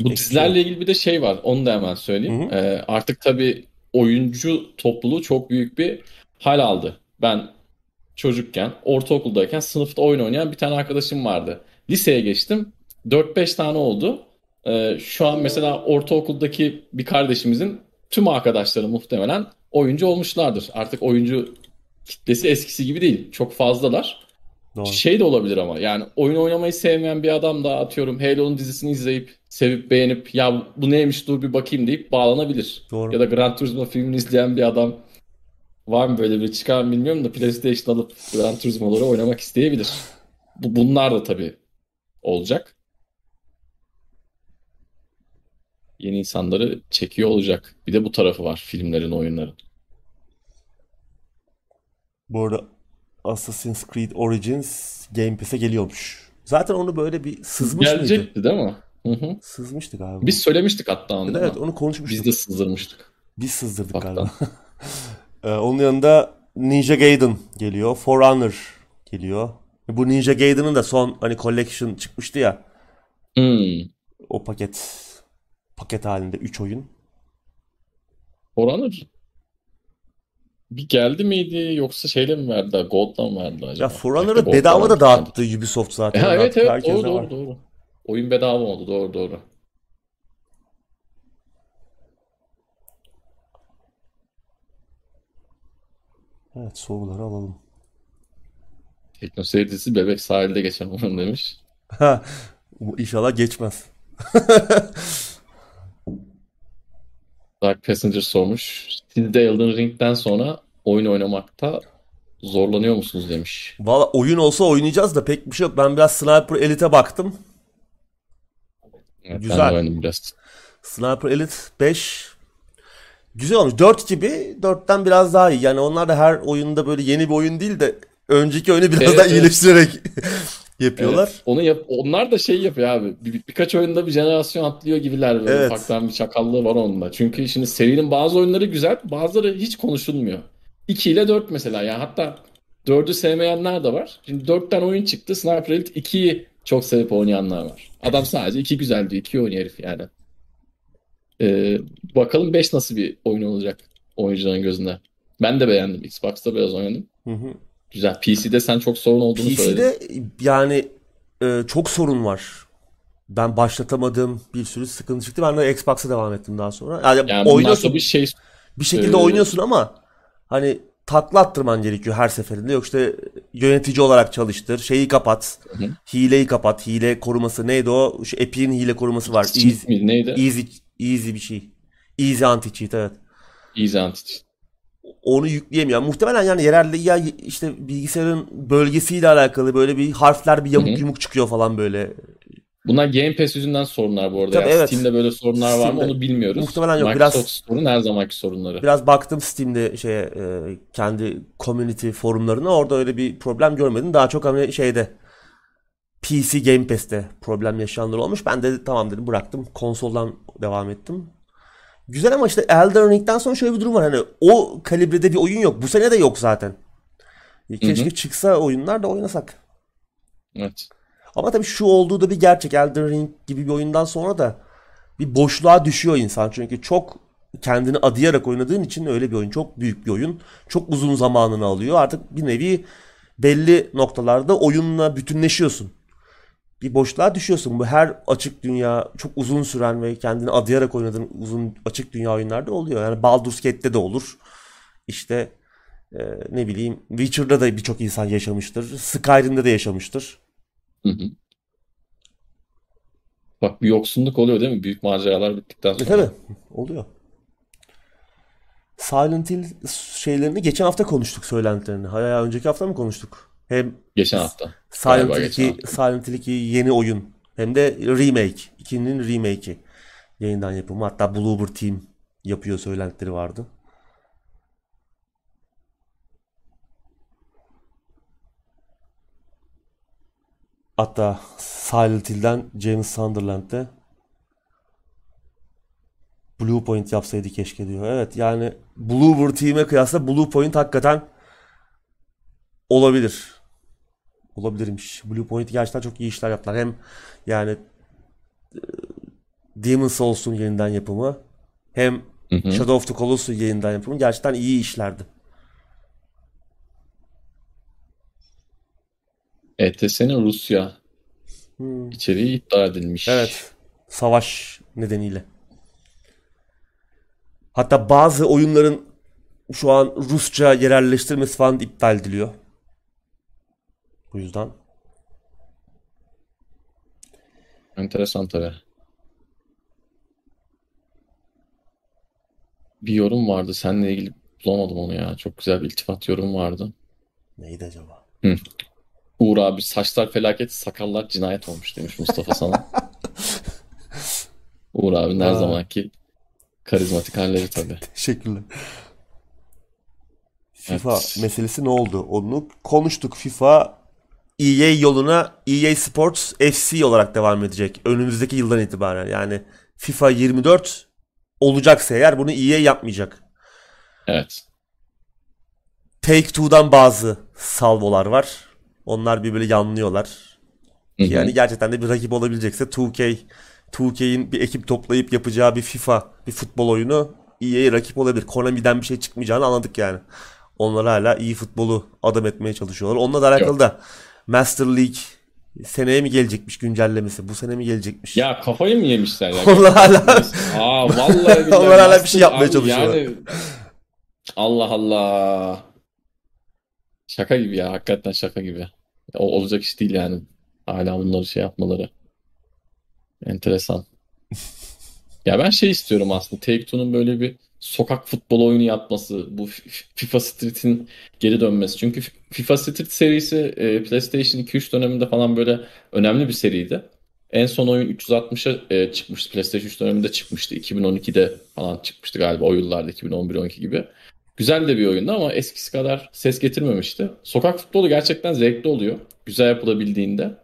Bu dizilerle ilgili bir de şey var. Onu da hemen söyleyeyim. Artık tabii oyuncu topluluğu çok büyük bir hal aldı. Ben çocukken, ortaokuldayken sınıfta oyun oynayan bir tane arkadaşım vardı. Liseye geçtim. 4-5 tane oldu. Şu an mesela ortaokuldaki bir kardeşimizin tüm arkadaşları muhtemelen oyuncu olmuşlardır. Artık oyuncu kitlesi eskisi gibi değil. Çok fazlalar. Doğru. Şey de olabilir ama yani oyun oynamayı sevmeyen bir adam da atıyorum Halo'nun dizisini izleyip, sevip beğenip ya bu neymiş dur bir bakayım deyip bağlanabilir. Doğru. Ya da Gran Turismo filmini izleyen bir adam var mı böyle bir çıkar mı bilmiyorum da PlayStation alıp Gran Turismo'ları oynamak isteyebilir. Bunlar da tabii olacak. Yeni insanları çekiyor olacak. Bir de bu tarafı var filmlerin, oyunların. Bu arada Assassin's Creed Origins Game Pass'e geliyormuş. Zaten onu böyle bir sızmış gelecekti değil mi? Hı-hı. Sızmıştı galiba. Biz söylemiştik hatta onu. Evet onu konuşmuştuk. Biz de sızdırmıştık. Biz sızdırdık galiba. Onun yanında Ninja Gaiden geliyor. Forerunner geliyor. Bu Ninja Gaiden'ın da son hani collection çıkmıştı ya. O paket halinde 3 oyun. Forerunner bir geldi miydi yoksa şeyle mi verdi? Gold'la mı verdi acaba? Ya Forerunner'ı bedava da dağıttı Ubisoft zaten. Evet doğru. Oyun bedava oldu doğru. Evet, soruları alalım. TeknoSeyir dizisi Bebek Sahil'de geçen onun demiş. İnşallah geçmez. Dark Passenger sormuş. Siz de Elden Ring'den sonra oyun oynamakta zorlanıyor musunuz demiş. Valla oyun olsa oynayacağız da pek bir şey yok. Ben biraz Sniper Elite'e baktım. Evet, güzel. Biraz. Sniper Elite 5 güzel olmuş. 4 gibi, 4'ten biraz daha iyi. Yani onlar da her oyunda böyle yeni bir oyun değil de önceki oyunu biraz daha iyileştirerek yapıyorlar. Evet. Onlar da şey yapıyor abi. Birkaç oyunda bir jenerasyon atlıyor gibiler. Evet. Ufaktan bir çakallığı var onda. Çünkü şimdi serinin bazı oyunları güzel, bazıları hiç konuşulmuyor. 2 ile 4 mesela. Yani hatta 4'ü sevmeyenler de var. Şimdi 4'ten oyun çıktı. Sniper Elite 2'yi çok sevip oynayanlar var. Adam sadece 2 güzel diyor. 2 oyun herif yani. Bakalım 5 nasıl bir oyun olacak oyuncuların gözünde. Ben de beğendim. Xbox'ta biraz oynadım. Hı. Güzel. PC'de sen çok sorun olduğunu söyledin. PC'de yani çok sorun var. Ben başlatamadım. Bir sürü sıkıntı çıktı. Ben de Xbox'a devam ettim daha sonra. Yani oynuyorsun. Bir şekilde oynuyorsun ama hani takla attırman gerekiyor her seferinde. Yok işte yönetici olarak çalıştır. Şeyi kapat. Hı. Hileyi kapat. Hile koruması neydi o? Şu Epic'in hile koruması var. Easy bir şey. Easy anti-cheat, evet. Easy anti-cheat. Onu yükleyemiyor. Muhtemelen yani yerelde ya işte bilgisayarın bölgesiyle alakalı böyle bir harfler bir yamuk yumuk çıkıyor falan böyle. Bunlar Game Pass yüzünden sorunlar bu arada. Tabii, evet. Steam'de böyle sorunlar var mı onu bilmiyoruz. Muhtemelen yok. Microsoft biraz sorun her zamanki sorunları. Biraz baktım Steam'de şeye, kendi community forumlarına, orada öyle bir problem görmedim. Daha çok hani şeyde PC Game Pass'te problem yaşayanlar olmuş. Ben de tamam dedim, bıraktım. Konsoldan devam ettim. Güzel ama işte Elden Ring'den sonra şöyle bir durum var. Hani o kalibrede bir oyun yok. Bu sene de yok zaten. Keşke çıksa oyunlar da oynasak. Evet. Ama tabii şu olduğu da bir gerçek. Elden Ring gibi bir oyundan sonra da bir boşluğa düşüyor insan. Çünkü çok kendini adayarak oynadığın için öyle bir oyun. Çok büyük bir oyun. Çok uzun zamanını alıyor. Artık bir nevi belli noktalarda oyunla bütünleşiyorsun. Bir boşluğa düşüyorsun. Bu her açık dünya, çok uzun süren ve kendini adayarak oynadığın uzun açık dünya oyunlarda oluyor. Yani Baldur's Gate'de de olur. İşte ne bileyim, Witcher'da da birçok insan yaşamıştır. Skyrim'de de yaşamıştır. Hı. Bak bir yoksunluk oluyor değil mi? Büyük maceralar bittikten sonra. Tabii. Oluyor. Silent Hill şeylerini geçen hafta konuştuk, söylentilerini. Hayır, önceki hafta mı konuştuk? Hem geçen hafta. Silent Hill 2 yeni oyun. Hem de remake. 2'nin remake'i. Yeniden yapımı. Hatta Bloober Team yapıyor söylentileri vardı. Hatta Silent Hill'den James Sunderland'de Blue Point yapsaydı keşke diyor. Evet yani Bloober Team'e kıyasla Blue Point hakikaten olabilirmiş. Blue Point gerçekten çok iyi işler yaptılar. Hem yani Demon's Souls'un yeniden yapımı, hem Shadow of the Colossus'un yeniden yapımı gerçekten iyi işlerdi. ETS'nin Rusya içeriği iptal edilmiş. Evet. Savaş nedeniyle. Hatta bazı oyunların şu an Rusça yerelleştirmesi falan iptal ediliyor. Bu yüzden. Enteresan tabii. Bir yorum vardı. Seninle ilgili bulamadım onu ya. Çok güzel bir iltifat yorum vardı. Neydi acaba? Uğur abi saçlar felaket, sakallar cinayet olmuş demiş Mustafa sana. Uğur abi her zamanki karizmatik halleri tabii. Teşekkürler. FIFA meselesi ne oldu? Onu konuştuk. FIFA EA yoluna EA Sports FC olarak devam edecek önümüzdeki yıldan itibaren. Yani FIFA 24 olacaksa eğer bunu EA yapmayacak. Evet. Take-Two'dan bazı salvolar var. Onlar bir böyle yanlıyorlar. Yani gerçekten de bir rakip olabilecekse 2K'in bir ekip toplayıp yapacağı bir FIFA, bir futbol oyunu EA'ye rakip olabilir. Konami'den bir şey çıkmayacağını anladık yani. Onlar hala iyi futbolu adam etmeye çalışıyorlar. Onunla da alakalı da Master League seneye mi gelecekmiş güncellemesi? Bu sene mi gelecekmiş? Ya kafayı mı yemişler ya? Onlar hala onlar hala bir şey yapmaya çalışıyorlar. Yani... Allah Allah. Şaka gibi ya. Hakikaten şaka gibi. Olacak iş değil yani. Hala bunları şey yapmaları. Enteresan. Ya ben şey istiyorum aslında. Take-Two'nun böyle bir sokak futbolu oyunu yapması. Bu FIFA Street'in geri dönmesi. Çünkü FIFA Street serisi PlayStation 2-3 döneminde falan böyle önemli bir seriydi. En son oyun 360'a çıkmıştı. PlayStation 3 döneminde çıkmıştı. 2012'de falan çıkmıştı galiba. O yıllarda 2011-12 gibi. Güzel de bir oyundu ama eskisi kadar ses getirmemişti. Sokak futbolu gerçekten zevkli oluyor. Güzel yapılabildiğinde.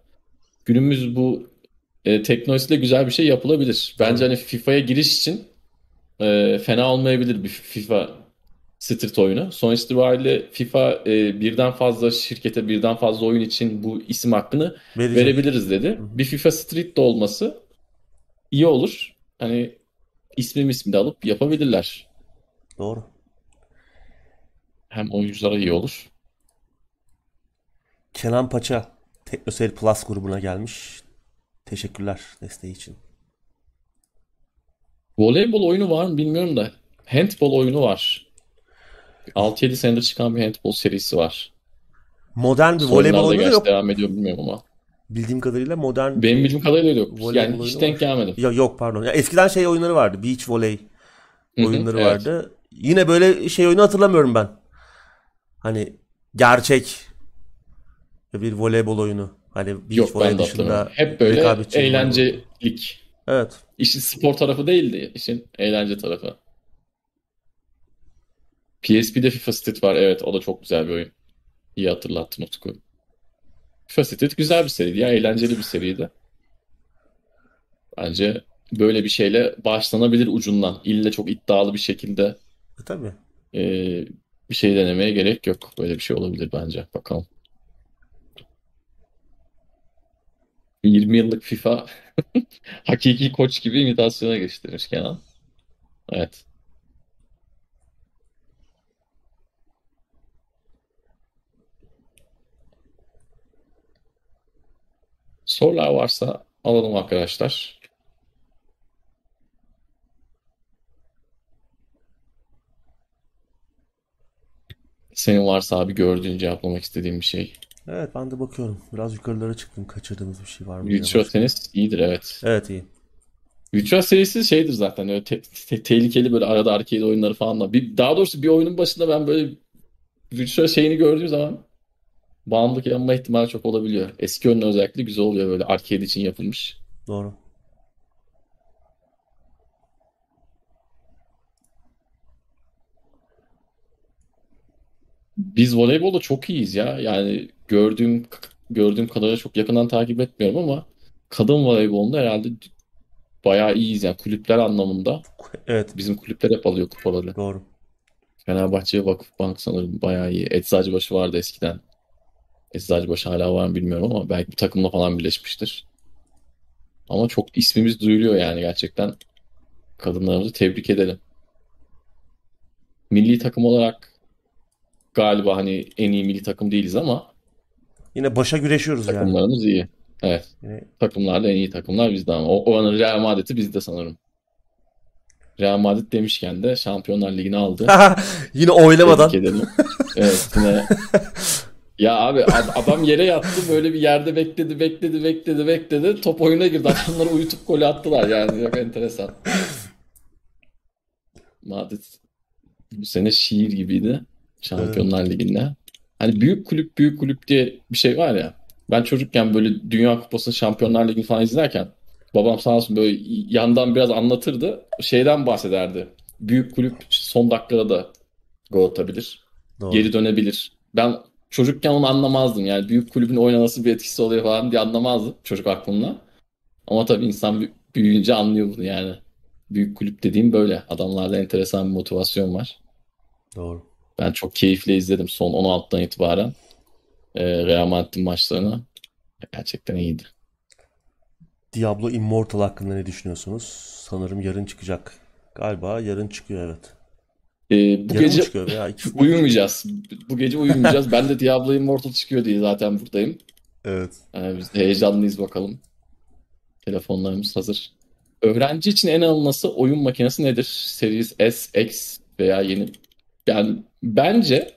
Günümüz bu teknolojisiyle güzel bir şey yapılabilir. Bence hani FIFA'ya giriş için fena olmayabilir bir FIFA Street oyunu. Sonuç itibariyle FIFA birden fazla şirkete, birden fazla oyun için bu isim hakkını verebiliriz dedi. Hı-hı. Bir FIFA Street de olması iyi olur. Hani ismi de alıp yapabilirler. Doğru. Hem oyunculara iyi olur. Kenan Paça TeknoSeyir Plus grubuna gelmiş. Teşekkürler desteği için. Voleybol oyunu var mı bilmiyorum da handbol oyunu var. 6-7 senedir çıkan bir handbol serisi var. Modern bir voleybol oyunu yok. Devam ediyor bilmiyorum ama. Bildiğim kadarıyla modern. Benim bildiğim kadarıyla yok. Yani hiç denk gelmedim. Yok pardon. Ya eskiden şey oyunları vardı. Beach voley oyunları vardı. Yine böyle şey oyunu hatırlamıyorum ben. Hani gerçek bir voleybol oyunu. Hani beach voleybol dışında. Hep böyle eğlencelik. Evet. İşin spor tarafı değildi. İşin eğlence tarafı. PSP'de FIFA Street var. Evet, o da çok güzel bir oyun. İyi hatırlattın Utku. FIFA Street güzel bir seriydi ya. Eğlenceli bir seriydi. Bence böyle bir şeyle başlanabilir ucundan. İlle çok iddialı bir şekilde tabii. Bir şey denemeye gerek yok. Böyle bir şey olabilir bence. Bakalım. 20 yıllık FIFA hakiki koç gibi imitasyona geçtirmiş Kenan. Evet. Sorular varsa alalım arkadaşlar. Senin varsa abi gördüğün cevaplamak istediğin bir şey. Evet ben de bakıyorum. Biraz yukarılara çıktım. Kaçırdığımız bir şey var mı? Virtua Tennis iyidir evet. Evet iyi. Virtua serisi şeydir zaten. Öyle tehlikeli böyle arada arcade oyunları falan da. Daha doğrusu bir oyunun başında ben böyle Virtua şeyini gördüğüm zaman bağımlılık yanma ihtimali çok olabiliyor. Eski oyunun özellikle güzel oluyor böyle arcade için yapılmış. Doğru. Biz voleybolda çok iyiyiz ya. Yani gördüğüm kadarıyla çok yakından takip etmiyorum ama kadın voleybolunda herhalde bayağı iyiyiz yani kulüpler anlamında. Evet. Bizim kulüpler hep alıyor kupaları. Doğru. Fenerbahçe, Vakıfbank sanırım bayağı iyi. Eczacıbaşı vardı eskiden. Eczacıbaşı hala var mı bilmiyorum ama belki bir takımla falan birleşmiştir. Ama çok ismimiz duyuluyor yani gerçekten. Kadınlarımızı tebrik edelim. Milli takım olarak galiba hani en iyi milli takım değiliz ama yine başa güreşiyoruz takımlarımız yani. Takımlarımız iyi. Evet. Yine... Takımlarda en iyi takımlar bizde ama. O Real Madrid'i bizde sanırım. Real Madrid demişken de Şampiyonlar Ligi'ni aldı. Yine oylamadan. Evet yine. Ya abi adam yere yattı böyle bir yerde bekledi. Top oyuna girdi. Adamları uyutup golü attılar yani. Çok enteresan. Madrid bu sene şiir gibiydi. Şampiyonlar Ligi'nde. Hani büyük kulüp diye bir şey var ya. Ben çocukken böyle Dünya Kupası'nın Şampiyonlar Ligi'ni falan izlerken babam sağ olsun böyle yandan biraz anlatırdı. Şeyden bahsederdi. Büyük kulüp son dakikada da gol atabilir. Doğru. Geri dönebilir. Ben çocukken onu anlamazdım. Yani büyük kulübün oyuna nasıl bir etkisi oluyor falan diye anlamazdım çocuk aklımla. Ama tabii insan büyüyünce anlıyor bunu yani. Büyük kulüp dediğim böyle. Adamlarda enteresan bir motivasyon var. Doğru. Ben çok keyifle izledim son 16'dan itibaren Real Madrid'in maçlarını. Gerçekten iyiydi. Diablo Immortal hakkında ne düşünüyorsunuz? Sanırım yarın çıkacak. Galiba yarın çıkıyor, evet. Bu yarın gece çıkıyor ya. Uyumayacağız. Bu gece uyumayacağız. Ben de Diablo Immortal çıkıyor diye zaten buradayım. Evet. Yani biz heyecanlıyız bakalım. Telefonlarımız hazır. Öğrenci için en alınası oyun makinesi nedir? Series S, X veya yeni. Yani bence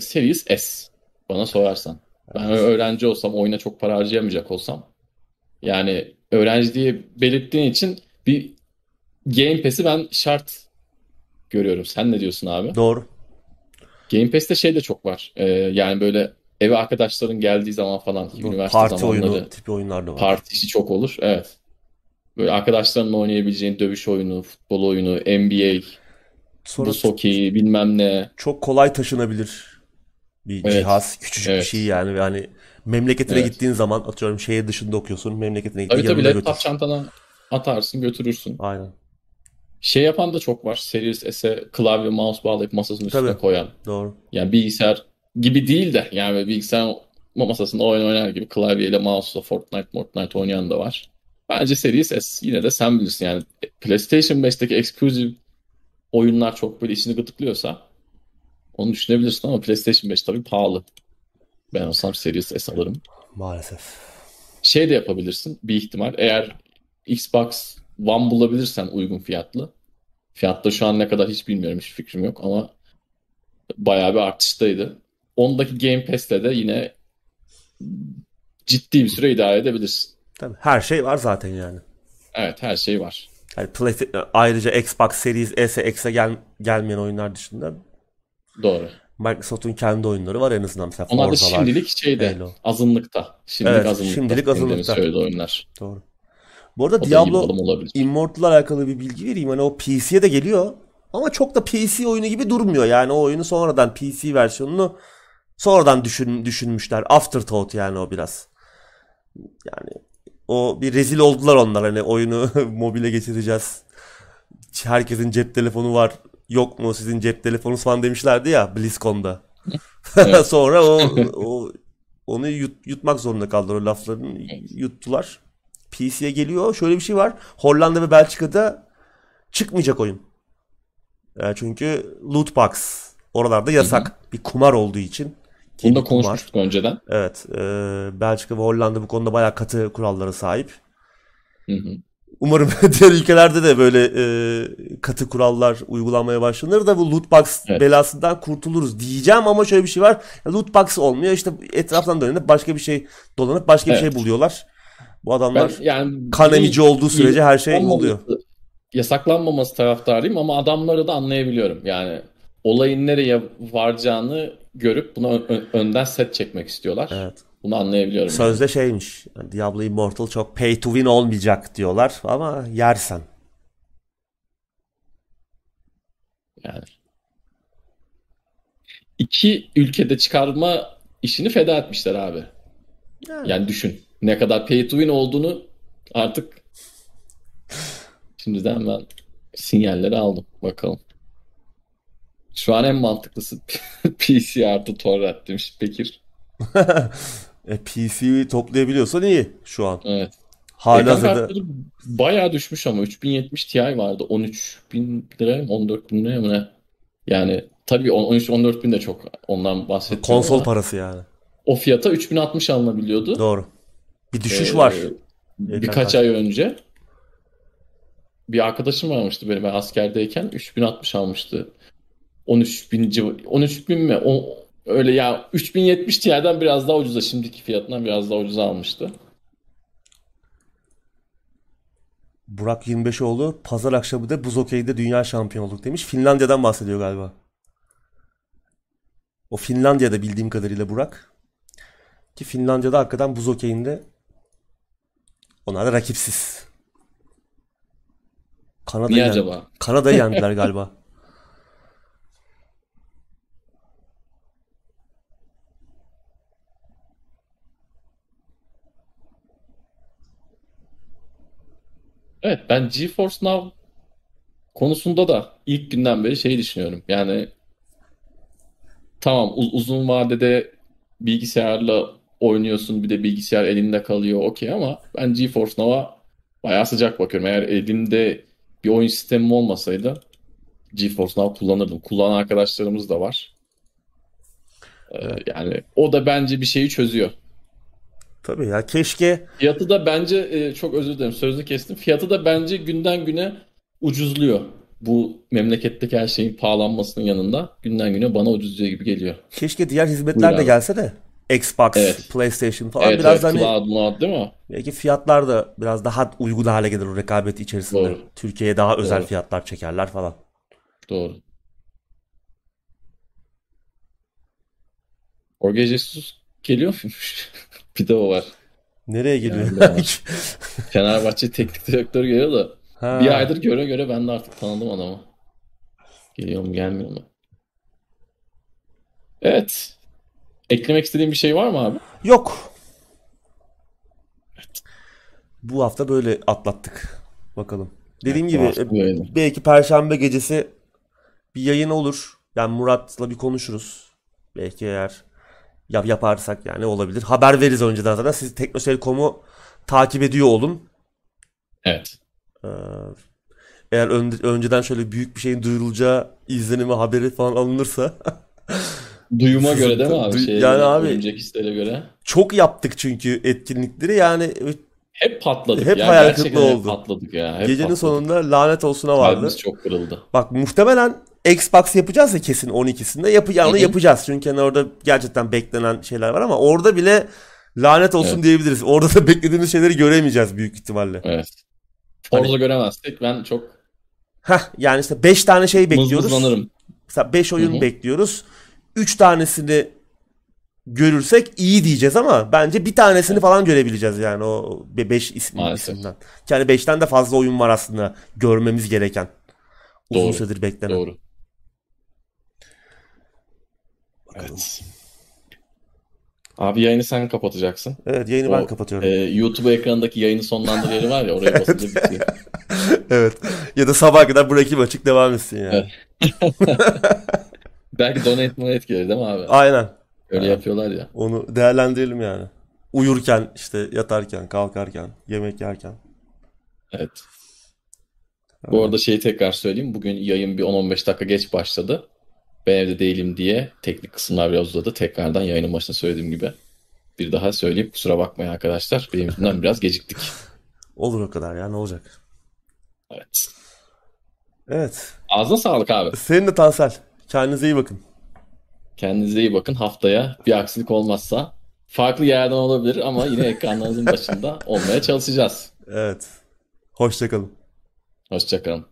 Series S bana sorarsan. Ben öğrenci olsam, oyuna çok para harcayamayacak olsam. Yani öğrenci diye belirttiğin için bir Game Pass'i ben şart görüyorum. Sen ne diyorsun abi? Doğru. Game Pass'te şey de çok var. Yani böyle eve arkadaşların geldiği zaman falan. Doğru. Üniversite parti zamanları. Parti oyunu tipi oyunlar da var. Parti işi çok olur. Evet. Böyle arkadaşlarınla oynayabileceğin dövüş oyunu, futbol oyunu, NBA, buz hokeyi bilmem ne. Çok kolay taşınabilir bir cihaz. Küçücük bir şey yani. Yani memleketine gittiğin zaman atıyorum şehir dışında okuyorsun. Memleketine gittiğin yanına götür. Laptop çantana atarsın götürürsün. Aynen. Şey yapan da çok var. Series S'e klavye mouse bağlayıp masasının üstüne koyan. Doğru. Yani bilgisayar gibi değil de yani bilgisayar masasında oyun oynar gibi klavyeyle mouse'la Fortnite oynayan da var. Bence Series S yine de sen bilirsin yani PlayStation 5'teki exclusive oyunlar çok böyle içini gıdıklıyorsa onu düşünebilirsin ama PlayStation 5 tabii pahalı. Ben olsam Series S alırım. Maalesef. Şey de yapabilirsin bir ihtimal. Eğer Xbox One bulabilirsen uygun fiyatlı. Fiyatta şu an ne kadar hiç bilmiyorum, hiç fikrim yok ama bayağı bir artıştaydı. Ondaki Game Pass'le de yine ciddi bir süre idare edebilirsin. Tabii her şey var zaten yani. Evet her şey var. Yani ayrıca Xbox Series S'e, X'e gelmeyen oyunlar dışında. Doğru. Microsoft'un kendi oyunları var en azından. Mesela onlar da şimdilik şeyde Halo. Azınlıkta. Şimdilik evet, azınlıkta. Şimdilik azınlıkta. Söyledi oyunlar. Doğru. Bu arada Diablo Immortal'la alakalı bir bilgi vereyim. Hani o PC'ye de geliyor ama çok da PC oyunu gibi durmuyor. Yani o oyunu sonradan PC versiyonunu sonradan düşünmüşler. Afterthought yani o biraz. Yani o bir rezil oldular onlar hani oyunu mobile geçireceğiz. Herkesin cep telefonu var. Yok mu sizin cep telefonunuz falan demişlerdi ya BlizzCon'da. Evet. Sonra onu yutmak zorunda kaldılar. O laflarını yuttular. PC'ye geliyor. Şöyle bir şey var. Hollanda ve Belçika'da çıkmayacak oyun. Çünkü loot box oralarda yasak. Hı-hı. Bir kumar olduğu için. Bunu da konuşmuştuk önceden. Evet. Belçika ve Hollanda bu konuda bayağı katı kurallara sahip. Hı-hı. Umarım diğer ülkelerde de böyle katı kurallar uygulanmaya başlanır da bu loot box belasından kurtuluruz diyeceğim ama şöyle bir şey var. Loot box olmuyor. İşte etraftan dönüp başka bir şey dolanıp başka bir şey buluyorlar. Bu adamlar yani, kan emici olduğu sürece her şey oluyor. Yasaklanmaması taraftarıyım ama adamları da anlayabiliyorum. Yani olayın nereye varacağını görüp buna önden set çekmek istiyorlar. Evet. Bunu anlayabiliyorum. Sözde yani. Şeymiş. Yani Diablo Immortal çok pay to win olmayacak diyorlar ama yersen. Yani. 2 ülkede çıkarma işini feda etmişler abi. Yani düşün. Ne kadar pay to win olduğunu artık şimdiden ben sinyalleri aldım. Bakalım. Şu an en mantıklısı PC artı torrent demiş Bekir. PC'yi toplayabiliyorsan iyi şu an. Evet. Hala bayağı düşmüş ama 3070 Ti vardı. 13.000 lira, 14.000 lira mı ne? Yani tabii 13-14 bin de çok ondan bahsediyorum. Konsol parası yani. O fiyata 3060 alınabiliyordu. Doğru. Bir düşüş var. Birkaç ay önce bir arkadaşım varmıştı benim askerdeyken 3060 almıştı. 13.000 mi? O öyle ya 3070 Ti'den biraz daha ucuza, şimdiki fiyatından biraz daha ucuza almıştı. Burak 25'oğlu pazar akşamı da buz hokeyde dünya şampiyonu olduk demiş. Finlandiya'dan bahsediyor galiba. O Finlandiya'da bildiğim kadarıyla Burak. Ki Finlandiya'da hakikaten buz hokeyinde onlar da rakipsiz. Kanada'yı yendiler galiba. Evet, ben GeForce Now konusunda da ilk günden beri şeyi düşünüyorum. Yani tamam uzun vadede bilgisayarla oynuyorsun, bir de bilgisayar elinde kalıyor, okey, ama ben GeForce Now'a bayağı sıcak bakıyorum. Eğer elimde bir oyun sistemim olmasaydı GeForce Now kullanırdım. Kullanan arkadaşlarımız da var. Yani o da bence bir şeyi çözüyor. Tabii ya, keşke. Fiyatı da bence, çok özür dilerim sözünü kestim, fiyatı da bence günden güne ucuzluyor. Bu memleketteki her şeyin pahalanmasının yanında günden güne bana ucuzluyor gibi geliyor. Keşke diğer hizmetler de gelse de. Xbox, evet. PlayStation falan. Evet, biraz evet. Cloud, değil mi? Belki fiyatlar da biraz daha uygun hale gelir o rekabeti içerisinde. Doğru. Türkiye'ye daha özel fiyatlar çekerler falan. Doğru. Orge Jesus geliyor muymuş? Bir de o var. Nereye geliyor? Yani Fenerbahçe teknik direktörü geliyor da. Ha. Bir aydır göre göre ben de artık tanıdım adamı. Geliyor mu gelmiyor mu? Evet. Eklemek istediğin bir şey var mı abi? Yok. Evet. Bu hafta böyle atlattık. Bakalım. Dediğim gibi belki Perşembe gecesi bir yayın olur. Yani Murat'la bir konuşuruz. Belki eğer yaparsak yani olabilir. Haber veririz önceden zaten. Siz teknoseyir.com'u takip ediyor olun. Evet. Eğer önceden şöyle büyük bir şeyin duyurulacağı izlenimi, haberi falan alınırsa... Duyuma göre değil mi abi? Yani abi, önceki hislere göre. Çok yaptık çünkü etkinlikleri yani. Hep patladık. Hep hayal kırıklığı oldu. Patladık ya. Gecenin sonunda lanet olsuna vardı. Kalbimiz çok kırıldı. Bak muhtemelen Xbox yapacağız ya kesin 12'sinde. Onu yapacağız. Çünkü hani orada gerçekten beklenen şeyler var ama orada bile lanet olsun diyebiliriz. Orada da beklediğimiz şeyleri göremeyeceğiz büyük ihtimalle. Evet. Orada göremezsek ben çok... yani işte 5 tane şey bekliyoruz. Mızmızlanırım. Mesela 5 oyun bekliyoruz. 3 tanesini görürsek iyi diyeceğiz ama bence bir tanesini falan görebileceğiz yani o 5 isimden. Yani 5'ten de fazla oyun var aslında görmemiz gereken. Doğru. Uzun süredir beklenen. Doğru. Bakalım. Evet. Abi yayını sen kapatacaksın. Evet, yayını ben kapatıyorum. YouTube ekranındaki yayını sonlandır yeri var ya, oraya basınca bitiyor. Evet. Ya da sabaha kadar bırakayım açık, devam etsin yani. Evet. Belki donate gelir değil mi abi? Aynen. Öyle yapıyorlar ya. Onu değerlendirelim yani. Uyurken, işte yatarken, kalkarken, yemek yerken. Evet. Bu arada şeyi tekrar söyleyeyim. Bugün yayın bir 10-15 dakika geç başladı. Ben evde değilim diye teknik kısımlar biraz uzadı. Tekrardan yayının başında söylediğim gibi. Bir daha söyleyip kusura bakmayın arkadaşlar. Benim yüzümden biraz geciktik. Olur o kadar ya, ne olacak? Evet. Evet. Ağzına sağlık abi. Senin de Tansel. Kendinize iyi bakın. Kendinize iyi bakın. Haftaya bir aksilik olmazsa farklı yerden olabilir ama yine ekranlarınızın başında olmaya çalışacağız. Evet. Hoşça kalın. Hoşça kalın.